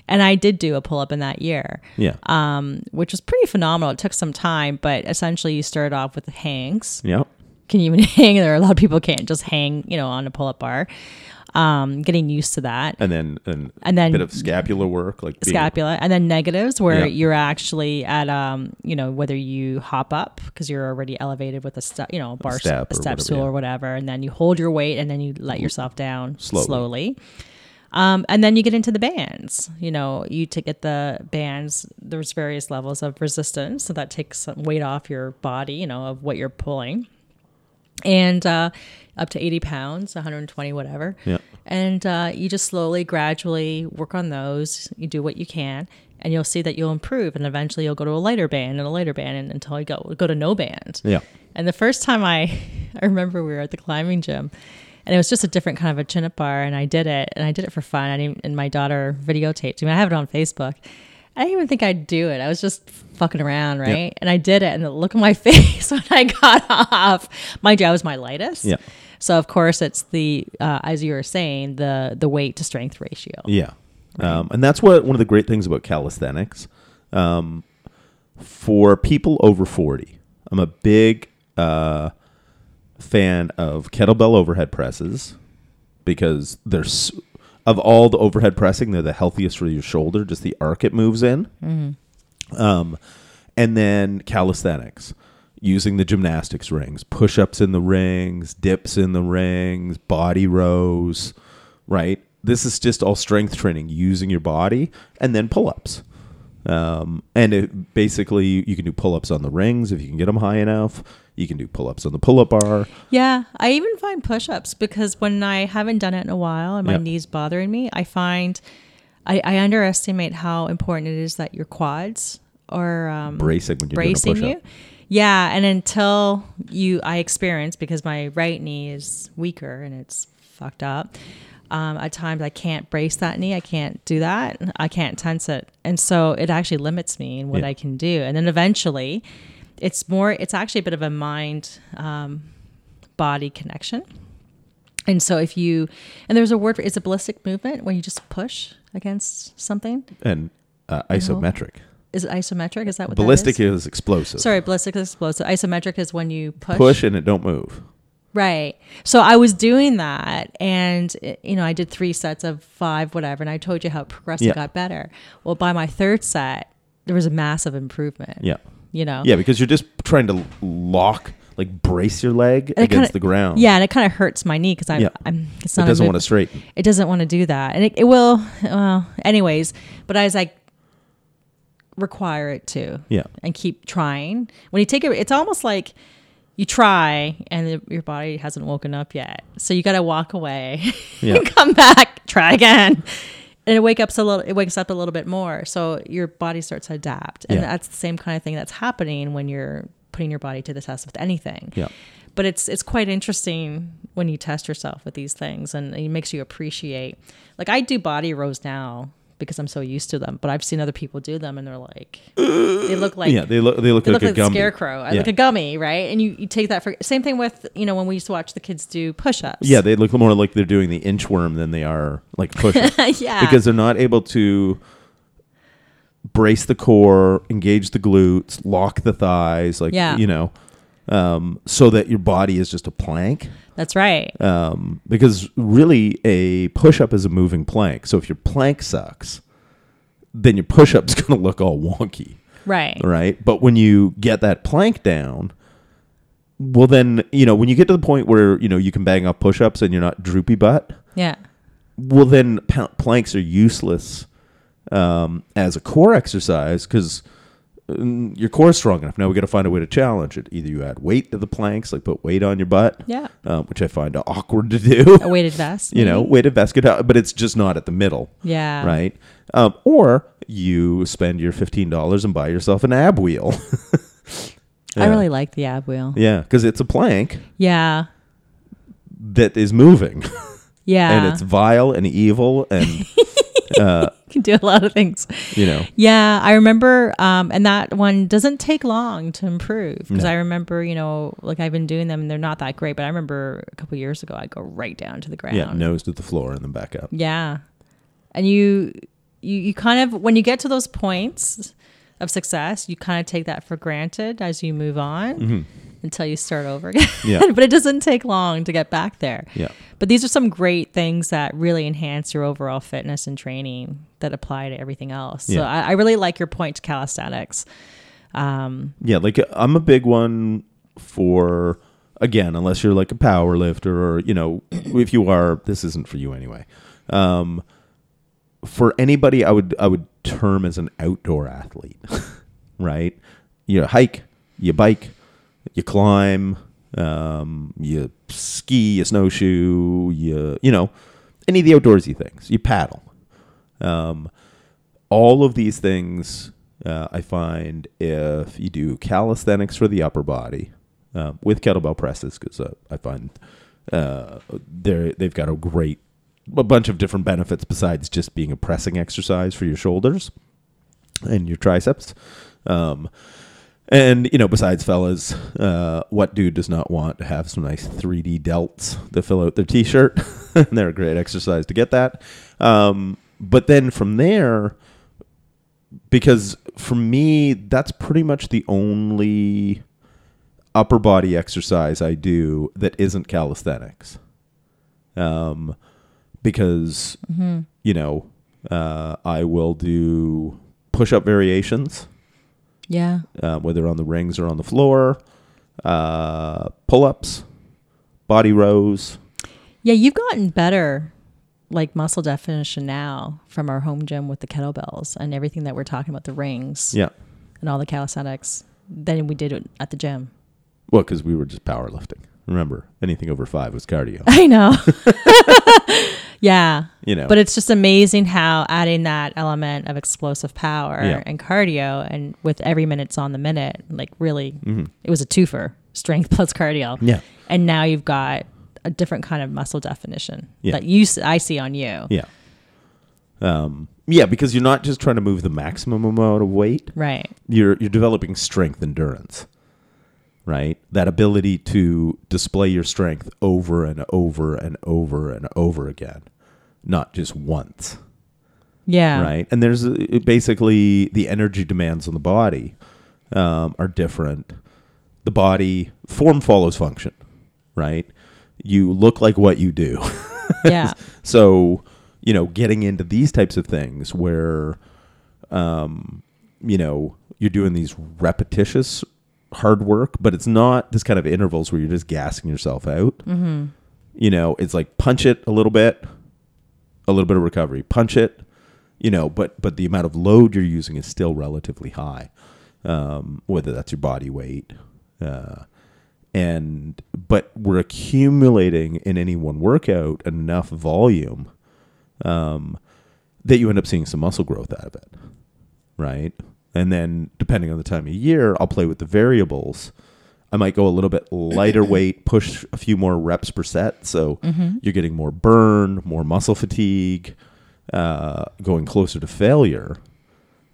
And I did do a pull-up in that year, yeah, um, which was pretty phenomenal. It took some time, but essentially you started off with the hangs. Yep. Can you even hang? There are a lot of people who can't just hang, you know, on a pull-up bar. um, getting used to that. And then and and then a bit of scapula work, like being, scapula, and then negatives where yeah. you're actually at um, you know, whether you hop up because you're already elevated with a step, you know, bar, a step, a step stool yeah. or whatever, and then you hold your weight and then you let yourself down slowly. slowly. Um, and then you get into the bands, you know, you to get the bands, there's various levels of resistance. So that takes some weight off your body, you know, of what you're pulling, and, uh, up to eighty pounds, one hundred twenty, whatever. Yeah. And, uh, you just slowly, gradually work on those. You do what you can and you'll see that you'll improve. And eventually you'll go to a lighter band and a lighter band and, until you go, go to no band. Yeah. And the first time I, I remember we were at the climbing gym. And it was just a different kind of a chin-up bar, and I did it, and I did it for fun. I didn't, and my daughter videotaped me. I have it on Facebook. I didn't even think I'd do it. I was just fucking around, right? Yep. And I did it, and the look on my face when I got off, mind you, I was my lightest. Yeah. So of course, it's the uh, as you were saying, the the weight to strength ratio. Yeah, right? um, and that's what one of the great things about calisthenics. Um, for people over forty, I'm a big. Uh, fan of kettlebell overhead presses because there's of all the overhead pressing, they're the healthiest for your shoulder, just the arc it moves in. Mm-hmm. Um, and then calisthenics, using the gymnastics rings, push-ups in the rings, dips in the rings, body rows, right? This is just all strength training, using your body, and then pull-ups. Um, and it basically you can do pull-ups on the rings if you can get them high enough. You can do pull-ups on the pull-up bar. Yeah, I even find push-ups because when I haven't done it in a while and my yeah. knees bothering me, I find I, I underestimate how important it is that your quads are um, bracing when you're bracing doing a push-up. You. Yeah, and until you, I experience because my right knee is weaker and it's fucked up. Um, at times I can't brace that knee. I can't do that. I can't tense it. And so it actually limits me in what yeah. I can do. And then eventually it's more, it's actually a bit of a mind, um, body connection. And so if you, and there's a word for, it's a ballistic movement when you just push against something. And uh, isometric. Is it isometric? Is that what ballistic that is? Ballistic is explosive. Sorry, ballistic is explosive. Isometric is when you push. Push and it don't move. Right. So I was doing that and, you know, I did three sets of five, whatever. And I told you how progressive yeah. got better. Well, by my third set, there was a massive improvement. Yeah. You know? Yeah, because you're just trying to lock, like brace your leg and against kinda, the ground. Yeah. And it kind of hurts my knee because I'm, yeah. I'm, it's not, it doesn't want to straighten. It doesn't want to do that. And it, it will, well, anyways, but I was like, require it to. Yeah. And keep trying. When you take it, it's almost like, you try and the, your body hasn't woken up yet. So you got to walk away yeah. and come back, try again. And it wake up a little, it wakes up a little bit more. So your body starts to adapt. And yeah. that's the same kind of thing that's happening when you're putting your body to the test with anything. Yeah. But it's it's quite interesting when you test yourself with these things and it makes you appreciate. Like I do body rows now because I'm so used to them, but I've seen other people do them and they're like, they look like, yeah, they look, they look, they look like, like a gummy. Scarecrow, yeah. like a gummy. Right. And you, you take that for same thing with, you know, when we used to watch the kids do push-ups. Yeah. They look more like they're doing the inchworm than they are like push-ups. yeah. Because they're not able to brace the core, engage the glutes, lock the thighs, like, yeah. you know, um, so that your body is just a plank. That's right. Um, because really a push-up is a moving plank. So if your plank sucks, then your push-up's going to look all wonky. Right. Right? But when you get that plank down, well then, you know, when you get to the point where, you know, you can bang off push-ups and you're not droopy butt. Yeah. Well then p- planks are useless um, as a core exercise because your core is strong enough. Now we got to find a way to challenge it. Either you add weight to the planks, like put weight on your butt, yeah, um, which I find awkward to do. A weighted vest, you maybe? know, weighted vest, could help, but it's just not at the middle, yeah, right. Um, or you spend your fifteen dollars and buy yourself an ab wheel. yeah. I really like the ab wheel. Yeah, because it's a plank. Yeah, that is moving. Yeah, and it's vile and evil and. Uh, you can do a lot of things, you know. Yeah, I remember, um, and that one doesn't take long to improve because no. I remember, you know, like I've been doing them and they're not that great, but I remember a couple of years ago, I'd go right down to the ground. Yeah, nose to the floor and then back up. Yeah, and you, you, you kind of when you get to those points of success, you kind of take that for granted as you move on. Mm-hmm. until you start over again. Yeah. But it doesn't take long to get back there. Yeah. But these are some great things that really enhance your overall fitness and training that apply to everything else. Yeah. So I, I really like your point to calisthenics. Um, yeah, like I'm a big one for, again, unless you're like a power lifter or, you know, if you are, this isn't for you anyway. Um, for anybody I would I would term as an outdoor athlete, right? You hike, you bike, you climb, um, you ski, you snowshoe, you, you know, any of the outdoorsy things. You paddle. Um, all of these things, uh, I find if you do calisthenics for the upper body uh, with kettlebell presses, because uh, I find uh, they're, they've got a great, a bunch of different benefits besides just being a pressing exercise for your shoulders and your triceps. Um, and, you know, besides fellas, uh, what dude does not want to have some nice three D delts that fill out their t-shirt? They're a great exercise to get that. Um, but then from there, because for me, that's pretty much the only upper body exercise I do that isn't calisthenics. Um, because, mm-hmm. you know, uh, I will do push-up variations. Yeah. Uh, whether on the rings or on the floor, uh, pull-ups, body rows. Yeah, you've gotten better, like muscle definition now from our home gym with the kettlebells and everything that we're talking about, the rings. Yeah. And all the calisthenics than we did it at the gym. Well, because we were just powerlifting. Remember, anything over five was cardio. I know. Yeah. You know. But it's just amazing how adding that element of explosive power yeah. and cardio and with every minute's on the minute, like really, mm-hmm. it was a twofer, strength plus cardio. Yeah. And now you've got a different kind of muscle definition yeah. that you I see on you. Yeah. Um. Yeah, because you're not just trying to move the maximum amount of weight. Right. You're you're developing strength endurance. Right? That ability to display your strength over and over and over and over again, not just once. Yeah. Right? And there's basically the energy demands on the body um, are different. The body, form follows function, right? You look like what you do. Yeah. So, you know, getting into these types of things where, um, you know, you're doing these repetitious hard work, but it's not this kind of intervals where you're just gassing yourself out. Mm-hmm. You know, it's like punch it a little bit, a little bit of recovery, punch it, you know, but, but the amount of load you're using is still relatively high, um, whether that's your body weight. Uh, and, but we're accumulating in any one workout enough volume, um, that you end up seeing some muscle growth out of it. Right. And then depending on the time of year, I'll play with the variables. I might go a little bit lighter weight, push a few more reps per set. So mm-hmm. you're getting more burn, more muscle fatigue, uh, going closer to failure,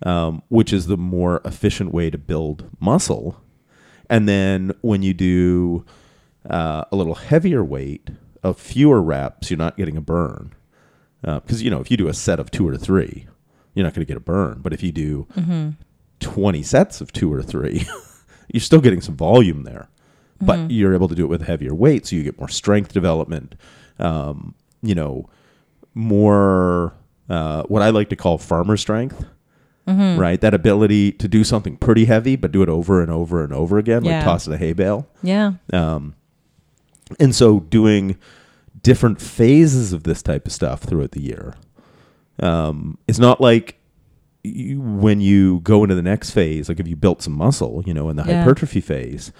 um, which is the more efficient way to build muscle. And then when you do uh, a little heavier weight of fewer reps, you're not getting a burn. Because, uh, you know, if you do a set of two or three, you're not going to get a burn. But if you do... Mm-hmm. twenty sets of two or three, you're still getting some volume there, but mm-hmm. you're able to do it with heavier weight. So you get more strength development, um, you know, more, uh, what I like to call farmer strength, mm-hmm. right? That ability to do something pretty heavy, but do it over and over and over again, yeah. like tossing a hay bale. Yeah. Um, and so doing different phases of this type of stuff throughout the year. Um, it's not like, You, when you go into the next phase, like if you built some muscle, you know, in the yeah. hypertrophy phase,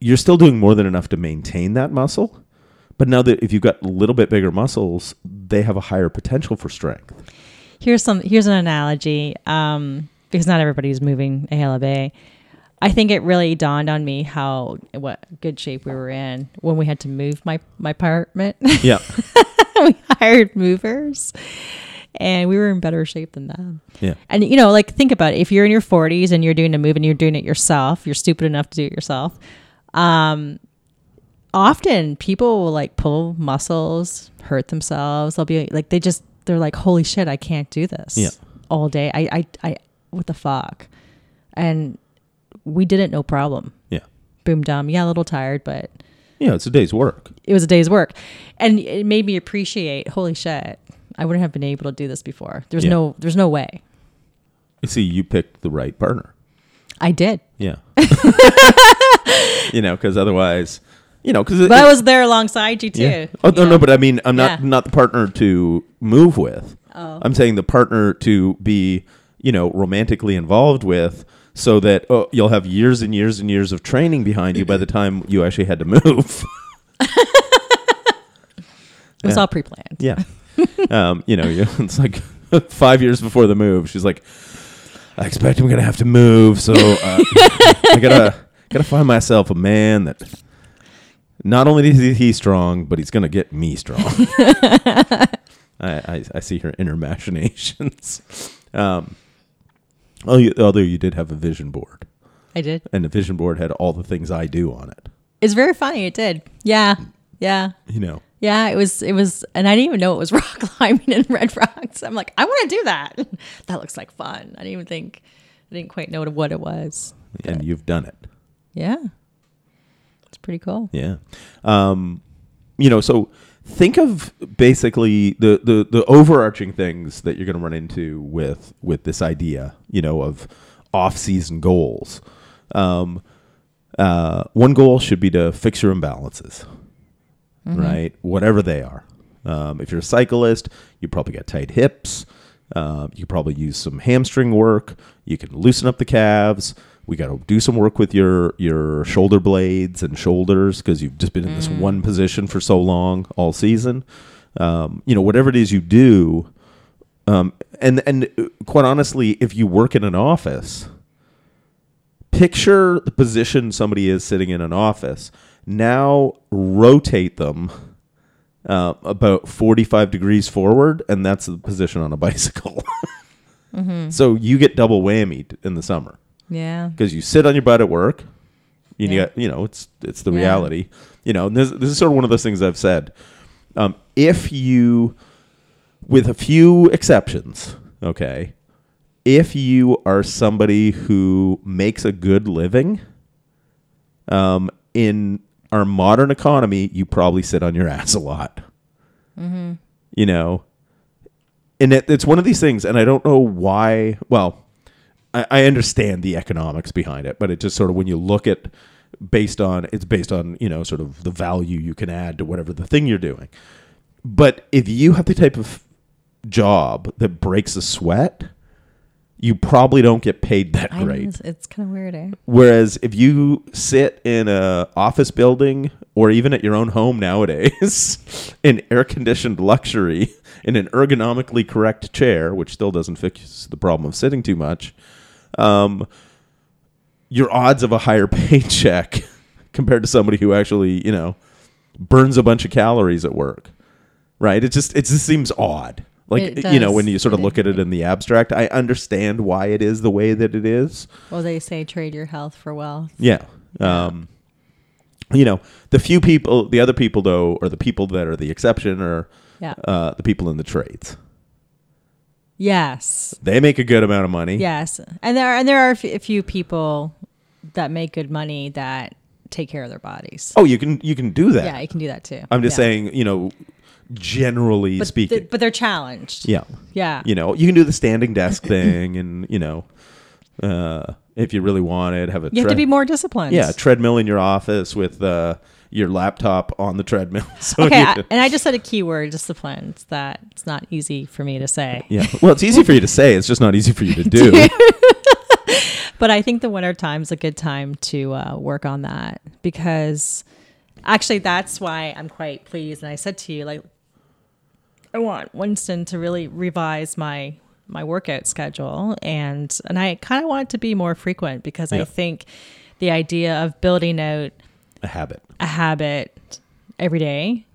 you're still doing more than enough to maintain that muscle. But now that if you've got a little bit bigger muscles, they have a higher potential for strength. Here's some, here's an analogy, um, because not everybody's moving a hell of a. I think it really dawned on me how, what good shape we were in when we had to move my, my apartment. Yeah. We hired movers. And we were in better shape than them. Yeah. And, you know, like think about it. If you're in your forties and you're doing a move and you're doing it yourself, you're stupid enough to do it yourself. Um, often people will like pull muscles, hurt themselves. They'll be like, they just, they're like, holy shit, I can't do this yeah. all day. I, I, I, what the fuck? And we did it no problem. Yeah. boom, dumb. Yeah, a little tired, but... Yeah, it's a day's work. It was a day's work. And it made me appreciate, holy shit, I wouldn't have been able to do this before. There's yeah. no there's no way. You see, you picked the right partner. I did. Yeah. You know, because otherwise... You know, because... But it, I was there alongside you, too. Yeah. Oh, no, know? no, but I mean, I'm not, yeah. not the partner to move with. Oh. I'm saying the partner to be, you know, romantically involved with so that oh, you'll have years and years and years of training behind you by the time you actually had to move. It was yeah. all pre-planned. Yeah. um, you know, it's like five years before the move. She's like, I expect I'm going to have to move, so uh, I gotta gotta find myself a man that... Not only is he strong, but he's going to get me strong. I, I, I see her inner machinations. Um, although you did have a vision board. I did. And the vision board had all the things I do on it. It's very funny. It did. Yeah. Yeah. You know. Yeah, it was, it was, and I didn't even know it was rock climbing in Red Rocks. I'm like, I want to do that. That looks like fun. I didn't even think, I didn't quite know what it was. And but. You've done it. Yeah. Pretty cool. Yeah. Um, you know, so think of basically the, the, the overarching things that you're going to run into with with this idea, you know, of off-season goals. Um, uh, one goal should be to fix your imbalances, mm-hmm. right? Whatever they are. Um, if you're a cyclist, you probably got tight hips. Uh, you could probably use some hamstring work. You can loosen up the calves. We got to do some work with your, your shoulder blades and shoulders because you've just been in this mm. one position for so long all season. Um, you know, whatever it is you do. Um, and, and quite honestly, if you work in an office, picture the position somebody is sitting in an office. Now rotate them uh, about forty-five degrees forward, and that's the position on a bicycle. mm-hmm. So you get double whammied in the summer. Yeah, because you sit on your butt at work, you yeah. get, you know, it's it's the yeah. reality, you know. And this this is sort of one of those things I've said. Um, if you, with a few exceptions, okay, if you are somebody who makes a good living, um, in our modern economy, you probably sit on your ass a lot. Mm-hmm. You know, and it, it's one of these things, and I don't know why. Well. I understand the economics behind it, but it just sort of when you look at based on it's based on, you know, sort of the value you can add to whatever the thing you're doing. But if you have the type of job that breaks a sweat, you probably don't get paid that great. It's kind of weird, eh? Whereas if you sit in a office building or even at your own home nowadays in air-conditioned luxury in an ergonomically correct chair, which still doesn't fix the problem of sitting too much, Um, your odds of a higher paycheck compared to somebody who actually, you know, burns a bunch of calories at work, right? It just, it just seems odd. Like, you know, when you sort of look at it in the abstract, I understand why it is the way that it is. Well, they say trade your health for wealth. Yeah. Um, you know, the few people, the other people though, or the people that are the exception are yeah. uh, the people in the trades. Yes, they make a good amount of money. Yes, and there are, and there are a few people that make good money that take care of their bodies. Oh, you can you can do that. Yeah, you can do that too. I'm just yeah. saying, you know, generally but speaking, th- but they're challenged. Yeah, yeah. You know, you can do the standing desk thing, and you know, uh, if you really wanted, have a. You tre- have to be more disciplined. Yeah, a treadmill in your office with uh, your laptop on the treadmill. So okay, I, and I just said a key word, disciplined. That it's not easy for me to say. Yeah, well, it's easy for you to say. It's just not easy for you to do. But I think the winter time's a good time to uh, work on that because actually that's why I'm quite pleased. And I said to you, like, I want Winston to really revise my. my workout schedule. And, and I kind of want it to be more frequent because yeah. I think the idea of building out a habit, a habit every day,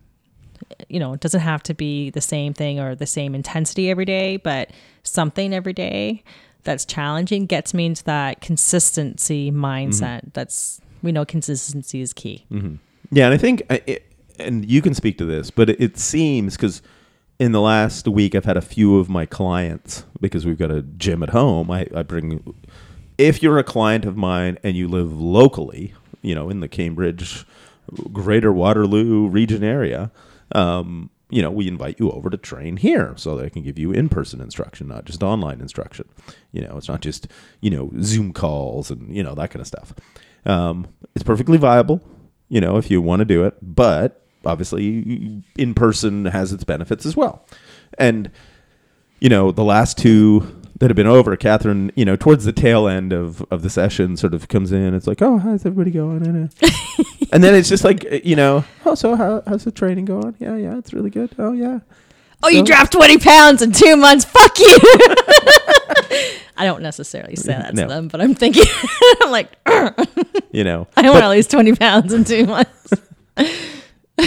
you know, it doesn't have to be the same thing or the same intensity every day, but something every day that's challenging gets me into that consistency mindset. Mm-hmm. That's, we know consistency is key. Mm-hmm. Yeah. And I think, I, it, and you can speak to this, but it, it seems because in the last week, I've had a few of my clients, because we've got a gym at home, I, I bring, if you're a client of mine and you live locally, you know, in the Cambridge, Greater Waterloo region area, um, you know, we invite you over to train here so that I can give you in-person instruction, not just online instruction. You know, it's not just, you know, Zoom calls and, you know, that kind of stuff. Um, it's perfectly viable, you know, if you want to do it, but obviously in-person has its benefits as well. And, you know, the last two that have been over, Catherine, you know, towards the tail end of, of the session sort of comes in. It's like, oh, how's everybody going? And then it's just like, you know, oh, so how, how's the training going? Yeah, yeah, it's really good. Oh, yeah. Oh, so, you dropped twenty pounds in two months. Fuck you. I don't necessarily say that no. to them, but I'm thinking, I'm like, you know, I want to lose twenty pounds in two months.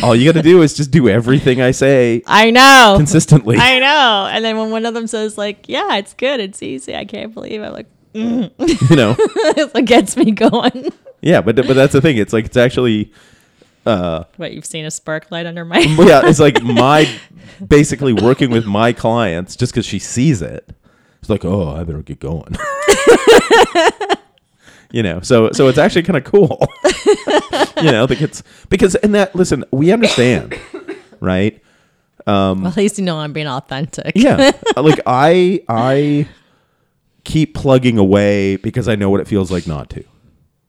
All you got to do is just do everything I say. I know. Consistently. I know. And then when one of them says, like, yeah, it's good. It's easy. I can't believe it. I'm like, mm. You know. It's what gets me going. Yeah, but but that's the thing. It's like, it's actually... Uh, what, you've seen a spark light under my... Yeah, it's like my... Basically working with my clients, just because she sees it. It's like, oh, I better get going. You know, so so it's actually kind of cool. You know, like it's, because in that, listen, we understand, right? Um, well, at least you know I'm being authentic. Yeah, like I I keep plugging away because I know what it feels like not to,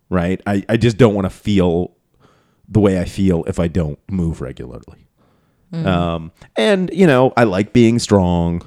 right? I, I just don't want to feel the way I feel if I don't move regularly. Mm. Um, and, you know, I like being strong.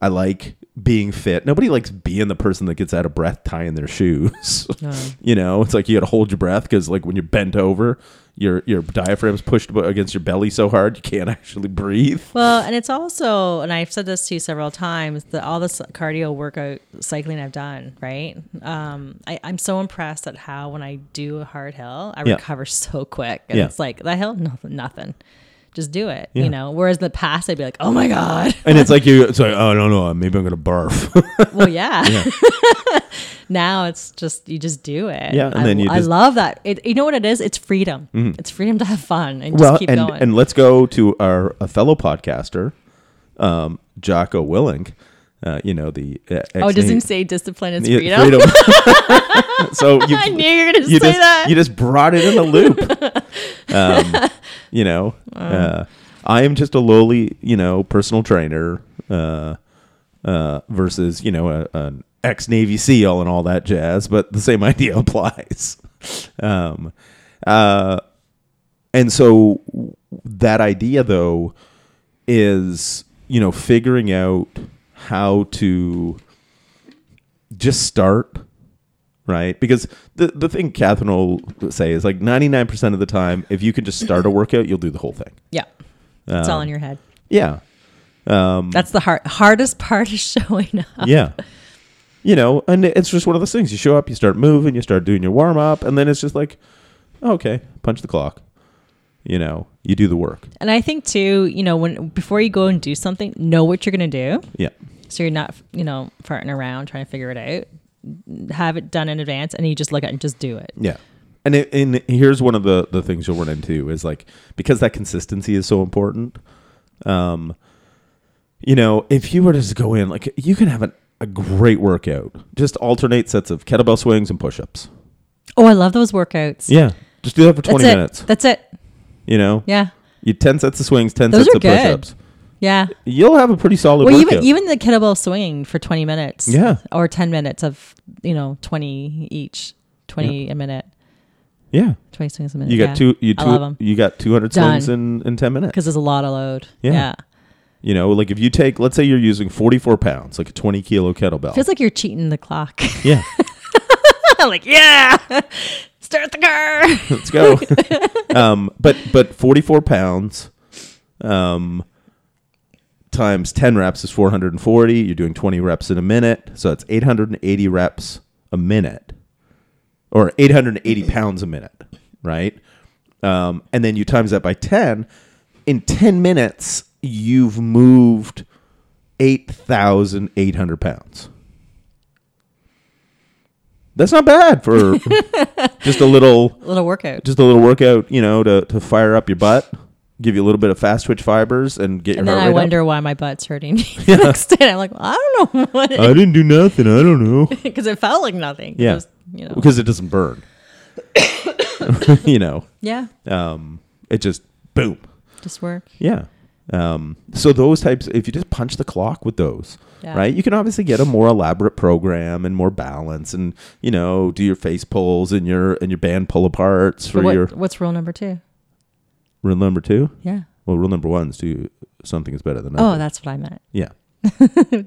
I like being fit. Nobody likes being the person that gets out of breath tying their shoes. No. You know, it's like you got to hold your breath because, like, when you're bent over, your your diaphragm's pushed against your belly so hard you can't actually breathe. Well, and it's also, and I've said this to you several times, that all this cardio workout cycling I've done, right? Um, I, I'm so impressed at how when I do a hard hill, I yeah. recover so quick. And yeah. it's like, that hill, nothing, nothing. Just do it, yeah. you know. Whereas in the past, I'd be like, "Oh my god!" And it's like you, it's like, "Oh no, no, maybe I'm gonna barf." Well, yeah. yeah. Now it's just you just do it. Yeah, and I, then you. I just, love that. It, you know what it is? It's freedom. Mm-hmm. It's freedom to have fun and well, just keep and, going. And let's go to our a fellow podcaster, um, Jocko Willink. Uh, you know the. Uh, oh, doesn't he say discipline is freedom? freedom. So you, I knew you were going to say just, that. You just brought it in a loop. Um, you know, um. uh, I am just a lowly, you know, personal trainer uh, uh, versus, you know, a, an ex-Navy SEAL and all that jazz. But the same idea applies. Um, uh, and so that idea, though, is, you know, figuring out how to just start, right? Because the the thing Catherine will say is like ninety-nine percent of the time, if you can just start a workout, you'll do the whole thing. Yeah. Um, it's all in your head. Yeah. Um, That's the hard, hardest part is showing up. Yeah. You know, and it's just one of those things. You show up, you start moving, you start doing your warm-up, and then it's just like, oh, okay, punch the clock. You know, you do the work. And I think too, you know, when before you go and do something, know what you're going to do. Yeah. So you're not, you know, farting around trying to figure it out. Have it done in advance, and you just look at it and just do it. Yeah. And it, and here's one of the the things you'll run into is like, because that consistency is so important. Um, you know, if you were to just go in, like you can have a, a great workout, just alternate sets of kettlebell swings and push-ups. Oh, I love those workouts. Yeah. Just do that for twenty That's minutes. It. That's it. You know, yeah, you ten sets of swings, ten Those sets of good. push-ups. Yeah, you'll have a pretty solid. Well, workout. even even the kettlebell swing for twenty minutes. Yeah, or ten minutes of you know twenty each, twenty yeah. a minute. Yeah, twenty swings a minute. You got yeah. two. You two. I love them. You got two hundred swings in, in ten minutes because there's a lot of load. Yeah. yeah, you know, like if you take, let's say you're using forty-four pounds, like a twenty kilo kettlebell. It feels like you're cheating the clock. Yeah, like yeah. Start the car. Let's go. um, but but forty-four pounds um, times ten reps is four hundred forty. You're doing twenty reps in a minute. So it's eight hundred eighty reps a minute or eight hundred eighty pounds a minute, right? Um, and then you times that by ten. In ten minutes, you've moved eight thousand eight hundred pounds. That's not bad for just a little a little workout. Just a little workout, you know, to, to fire up your butt, give you a little bit of fast twitch fibers, and get and your heart rate. And then I wonder up. why my butt's hurting. Yeah. Next day, I'm like, well, I don't know what. It I didn't do nothing. I don't know because it felt like nothing. Yeah, because you know. it doesn't burn. you know. Yeah. Um, it just, boom. Just work. Yeah. Um, so those types, if you just punch the clock with those, yeah. right, you can obviously get a more elaborate program and more balance and, you know, do your face pulls and your, and your band pull aparts for what, your, what's rule number two? Rule number two? Yeah. Well, rule number one is do something is better than nothing. Oh, that's what I meant. Yeah.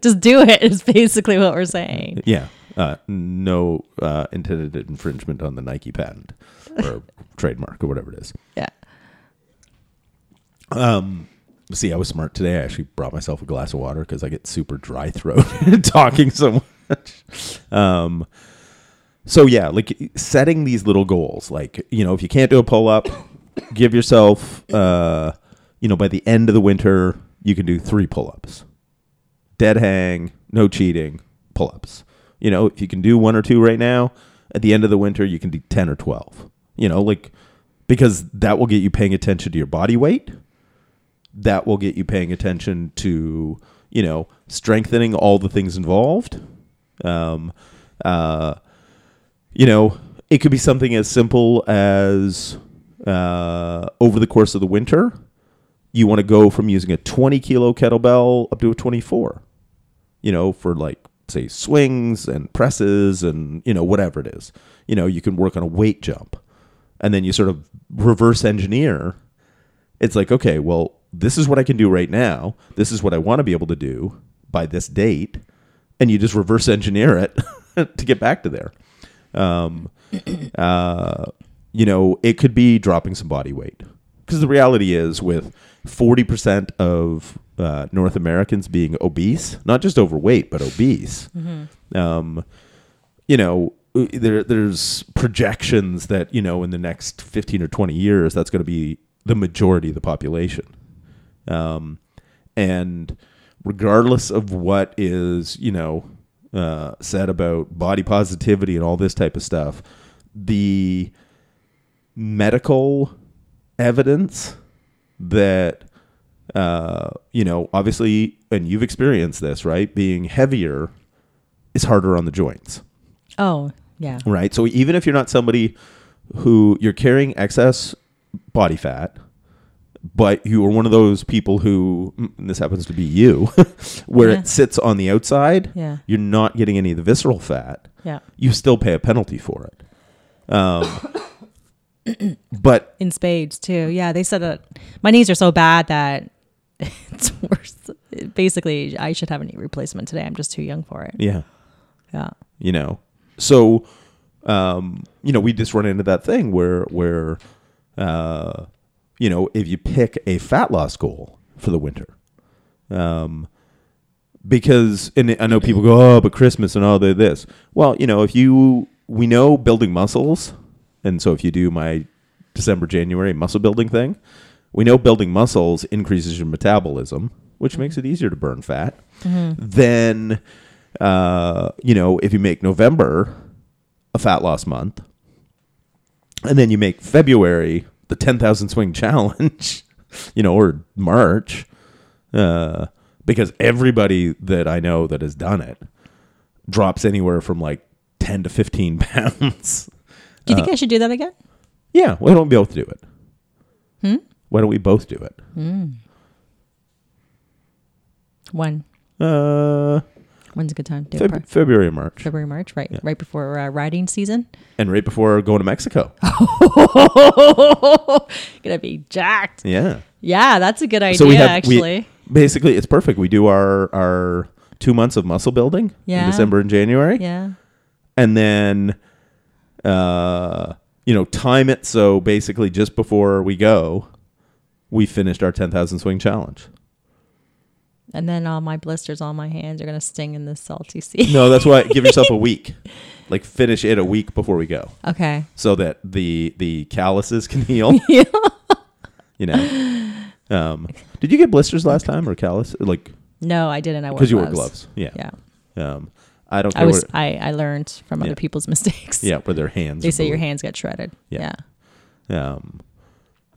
Just do it is basically what we're saying. Yeah. Uh, no, uh, intended infringement on the Nike patent or trademark or whatever it is. Yeah. Um, see, I was smart today. I actually brought myself a glass of water because I get super dry throated talking so much. Um, so yeah, like setting these little goals, like, you know, if you can't do a pull up, give yourself, uh, you know, by the end of the winter, you can do three pull ups, dead hang, no cheating, pull ups. You know, if you can do one or two right now, at the end of the winter, you can do ten or twelve, you know, like, because that will get you paying attention to your body weight. That will get you paying attention to, you know, strengthening all the things involved. Um, uh, you know, it could be something as simple as uh, over the course of the winter, you want to go from using a twenty kilo kettlebell up to a twenty-four, you know, for like, say, swings and presses and, you know, whatever it is. You know, you can work on a weight jump and then you sort of reverse engineer. It's like, okay, well, this is what I can do right now. This is what I want to be able to do by this date. And you just reverse engineer it to get back to there. Um, uh, you know, it could be dropping some body weight. Because the reality is with forty percent of uh, North Americans being obese, not just overweight, but obese, mm-hmm. um, you know, there there's projections that, you know, in the next fifteen or twenty years, that's going to be the majority of the population. Um, and regardless of what is, you know, uh, said about body positivity and all this type of stuff, the medical evidence that, uh, you know, obviously, and you've experienced this, right? Being heavier is harder on the joints. Oh, yeah. Right. So even if you're not somebody who you're carrying excess body fat, but you are one of those people who, and this happens to be you, where yeah. it sits on the outside, yeah. you're not getting any of the visceral fat, yeah. you still pay a penalty for it. Um, but in spades too. Yeah, they said that my knees are so bad that it's worse. Basically, I should have a knee replacement today. I'm just too young for it. Yeah. Yeah. You know, so, um, you know, we just run into that thing where, where, uh, you know, if you pick a fat loss goal for the winter, um, because, and I know people go, oh, but Christmas and all the this. Well, you know, if you, we know building muscles. And so if you do my December, January muscle building thing, we know building muscles increases your metabolism, which makes it easier to burn fat. Mm-hmm. Then, uh, you know, if you make November a fat loss month and then you make February the ten thousand swing challenge, you know, or March, uh, because everybody that I know that has done it drops anywhere from like ten to fifteen pounds. Do you think uh, I should do that again? Yeah. Why don't we both do it? Hmm? Why don't we both do it? Mm. When? Uh, When's a good time? Do Feb- it February or March. February, March, right? Yeah. Right before uh, riding season, and right before going to Mexico. Gonna be jacked. Yeah, yeah, that's a good idea. So we have, actually, we, basically, it's perfect. We do our our two months of muscle building yeah. in December and January. Yeah, and then, uh, you know, time it so basically just before we go, we finished our ten thousand swing challenge. And then all my blisters on my hands are going to sting in the salty sea. No, that's why. Give yourself a week. Like finish it a week before we go. Okay. So that the the calluses can heal. Yeah. You know. Um, did you get blisters last time or callus? Like. No, I didn't. I wore gloves. Because you wore gloves. Yeah. Yeah. Um, I don't care. I, was, what, I, I learned from yeah. other people's mistakes. Yeah, where their hands. They say your hands got shredded. Yeah. Yeah. Um,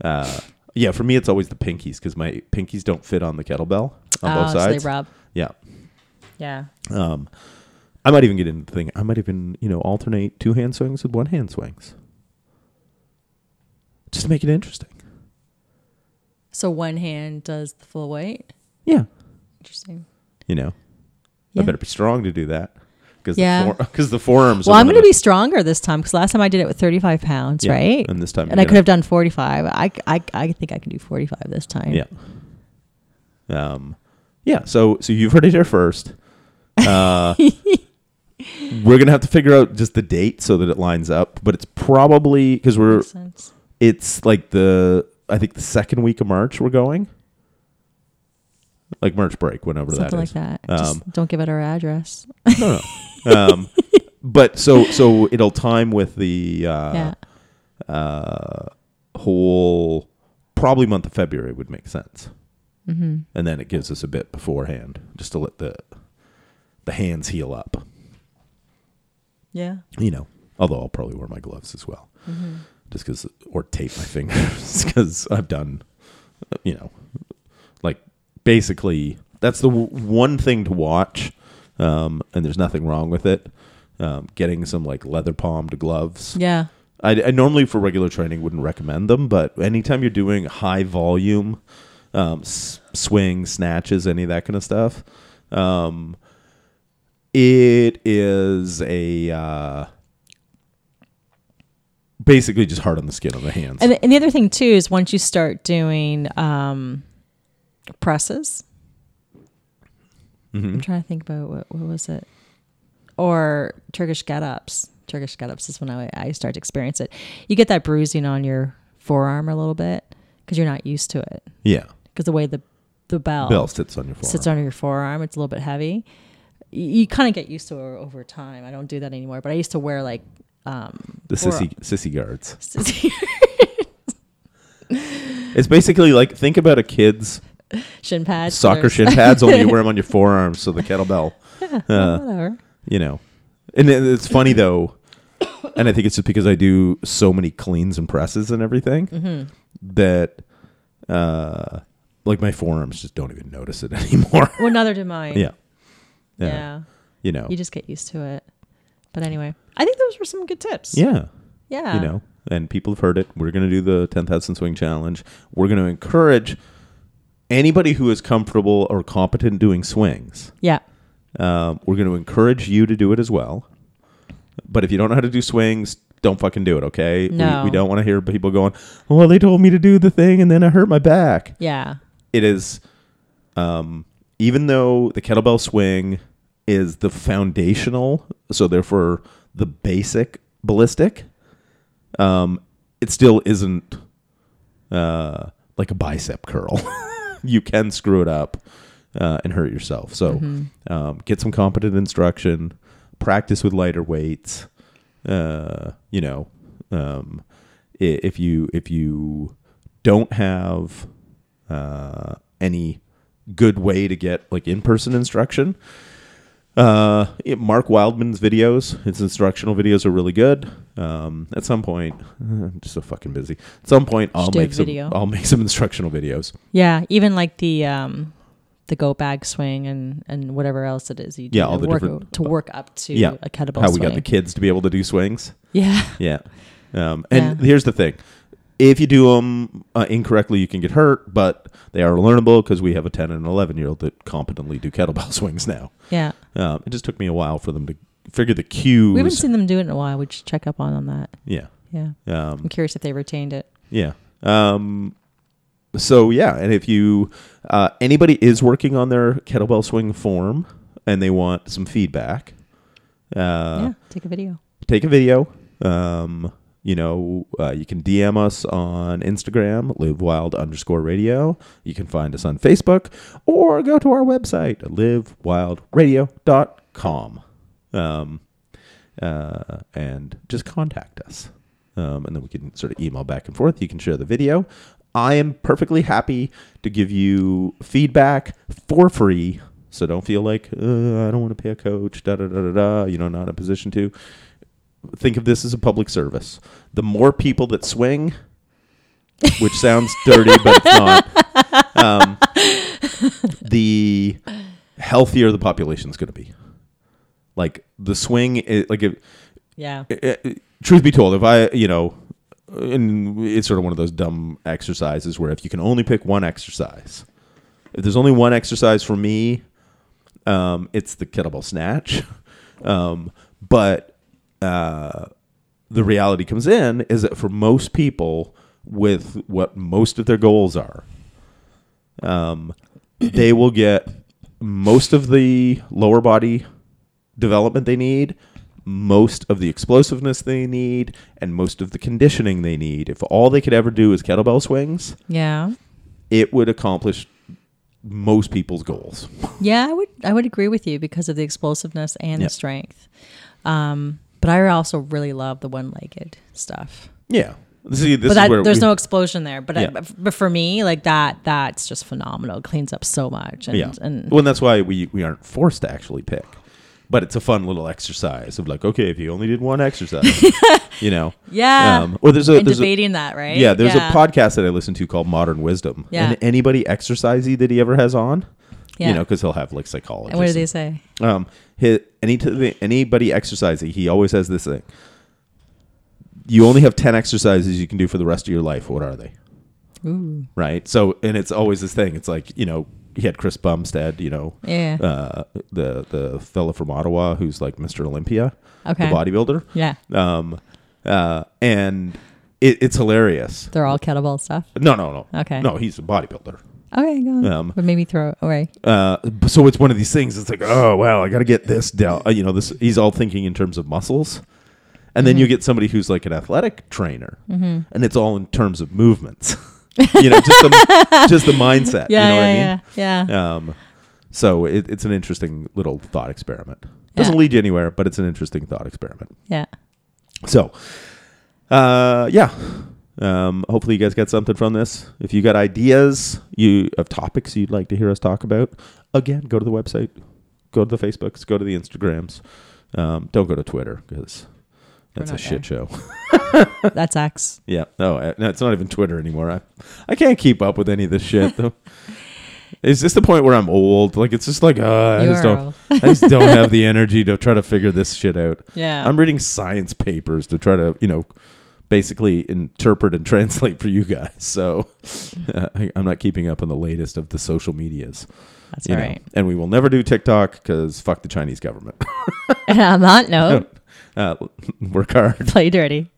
uh, yeah, for me, it's always the pinkies because my pinkies don't fit on the kettlebell. On oh, both sides. So they rub. Yeah. Yeah. Um, I might even get into the thing. I might even, you know, alternate two hand swings with one hand swings. just to make it interesting. So one hand does the full weight? Yeah. Interesting. You know, yeah. I better be strong to do that. Because yeah. the, for, the forearms. Well, I'm going to be stronger this time because last time I did it with thirty-five pounds, yeah, right? And this time, and I could have done forty-five. I, I, I think I can do forty-five this time. Yeah. Um, yeah. So, so you've heard it here first. Uh, we're gonna have to figure out just the date so that it lines up, but it's probably because we're. Makes sense. It's like the I think the second week of March we're going. Like March break, whenever that is. Something like that. Um, just don't give it our address. No, no. Um, but so so it'll time with the uh, yeah. uh, whole probably month of February would make sense, mm-hmm. and then it gives us a bit beforehand just to let the the hands heal up. Yeah. You know, although I'll probably wear my gloves as well, mm-hmm. just because or tape my fingers because I've done, you know, like. Basically, that's the w- one thing to watch, um, and there's nothing wrong with it. Um, getting some like leather palmed gloves. Yeah. I, I normally for regular training wouldn't recommend them, but anytime you're doing high volume, um, s- swings, snatches, any of that kind of stuff, um, it is a uh, basically just hard on the skin of the hands. And, and the other thing too is once you start doing. Um, Presses. Mm-hmm. I'm trying to think about what, what was it, or Turkish get-ups. Turkish get-ups is when I I start to experience it. You get that bruising on your forearm a little bit because you're not used to it. Yeah. Because the way the the bell bell sits on your forearm. sits on your forearm, it's a little bit heavy. You, you kind of get used to it over time. I don't do that anymore, but I used to wear like um, the sissy sissy guards. Sissy guards. It's basically like think about a kid's. Shin pads. Soccer shin pads, only you wear them on your forearms, so the kettlebell. Yeah, uh, whatever. You know. And it's funny, though, and I think it's just because I do so many cleans and presses and everything mm-hmm. that, uh, like, my forearms just don't even notice it anymore. Well, neither do mine. Yeah. yeah. Yeah. You know. You just get used to it. But anyway, I think those were some good tips. Yeah. Yeah. You know, and people have heard it. We're going to do the ten thousand swing challenge. We're going to encourage... Anybody who is comfortable or competent doing swings, yeah, um, we're going to encourage you to do it as well. But if you don't know how to do swings, don't fucking do it, okay? No. We, we don't want to hear people going, well, they told me to do the thing and then I hurt my back. Yeah. It is, um, even though the kettlebell swing is the foundational, so therefore the basic ballistic, um, it still isn't uh, like a bicep curl. You can screw it up uh, and hurt yourself. So mm-hmm. um, get some competent instruction, practice with lighter weights. Uh, you know, um, if you if you don't have uh, any good way to get like in-person instruction, uh, it, Mark Wildman's videos, his instructional videos are really good. Um, at some point, I'm just so fucking busy. At some point, I'll make some. I'll make some instructional videos. Yeah, even like the um, the go bag swing and, and whatever else it is. You do yeah, all the work, different to work up to yeah, a kettlebell. How swing. We got the kids to be able to do swings. Yeah, yeah. Um, and yeah. Here's the thing: if you do them uh, incorrectly, you can get hurt. But they are learnable because we have a ten and an eleven year old that competently do kettlebell swings now. Yeah. Um, it just took me a while for them to. Figure the cues. We haven't seen them do it in a while. We should check up on, on that. Yeah. Yeah. Um, I'm curious if they retained it. Yeah. Um, so, yeah. And if you, uh, anybody is working on their kettlebell swing form and they want some feedback. Uh, yeah. Take a video. Take a video. Um, you know, uh, you can D M us on Instagram, livewild underscore radio. You can find us on Facebook or go to our website, live wild radio dot com. Um, uh, and just contact us. Um, and then we can sort of email back and forth. You can share the video. I am perfectly happy to give you feedback for free. So don't feel like, uh, I don't want to pay a coach, da, da, da, da, da, you know, not in a position to. Think of this as a public service. The more people that swing, which sounds dirty, but it's not, um, the healthier the population is going to be. Like the swing, it, like, it, yeah. It, it, truth be told, if I, you know, and it's sort of one of those dumb exercises where if you can only pick one exercise, if there's only one exercise for me, um, it's the kettlebell snatch. Um, but uh, the reality comes in is that for most people with what most of their goals are, um, they will get most of the lower body development they need, most of the explosiveness they need, and most of the conditioning they need. If all they could ever do is kettlebell swings, yeah, it would accomplish most people's goals. Yeah, I would I would agree with you because of the explosiveness and yeah. the strength. Um, but I also really love the one-legged stuff. Yeah. See, this but is that, where there's we, no explosion there. But, yeah. I, but for me, like that, that's just phenomenal. It cleans up so much. And, yeah. and well, and that's why we, we aren't forced to actually pick. But it's a fun little exercise of like, okay, if you only did one exercise, you know. Yeah. Um, or there's a, and there's debating a, that, right? Yeah. There's yeah. a podcast that I listen to called Modern Wisdom. Yeah. And anybody exercisey that he ever has on, yeah. you know, because he'll have like psychologists. And what do they say? Um, his, any t- anybody exercisey, he always has this thing. You only have ten exercises you can do for the rest of your life. What are they? Ooh. Right? So, and it's always this thing. It's like, you know, he had Chris Bumstead, you know, yeah. uh, the the fellow from Ottawa who's like Mister Olympia, okay. the bodybuilder. Yeah. Um, uh, and it, it's hilarious. They're all kettlebell stuff? No, no, no. Okay. No, he's a bodybuilder. Okay, go on. Um, but maybe throw it away. Uh, so it's one of these things. It's like, oh, wow, I got to get this down. Uh, you know, this. He's all thinking in terms of muscles. And then mm-hmm. you get somebody who's like an athletic trainer, mm-hmm. and it's all in terms of movements, you know, just the, just the mindset. Yeah, you know yeah, what I mean? Yeah, yeah. Um, so it, it's an interesting little thought experiment. Yeah. Doesn't lead you anywhere, but it's an interesting thought experiment. Yeah. So, uh, yeah. Um, hopefully you guys got something from this. If you got ideas you of topics you'd like to hear us talk about, again, go to the website, go to the Facebooks, go to the Instagrams. Um, don't go to Twitter because... That's a shit there. Show. That's X. Yeah. No, no, it's not even Twitter anymore. I, I can't keep up with any of this shit, though. Is this the point where I'm old? Like, it's just like, uh, I just don't, I just don't have the energy to try to figure this shit out. Yeah. I'm reading science papers to try to, you know, basically interpret and translate for you guys. So uh, I, I'm not keeping up on the latest of the social medias. That's all right. Know? And we will never do TikTok because fuck the Chinese government. And I'm not, no. Uh, work hard. Play dirty.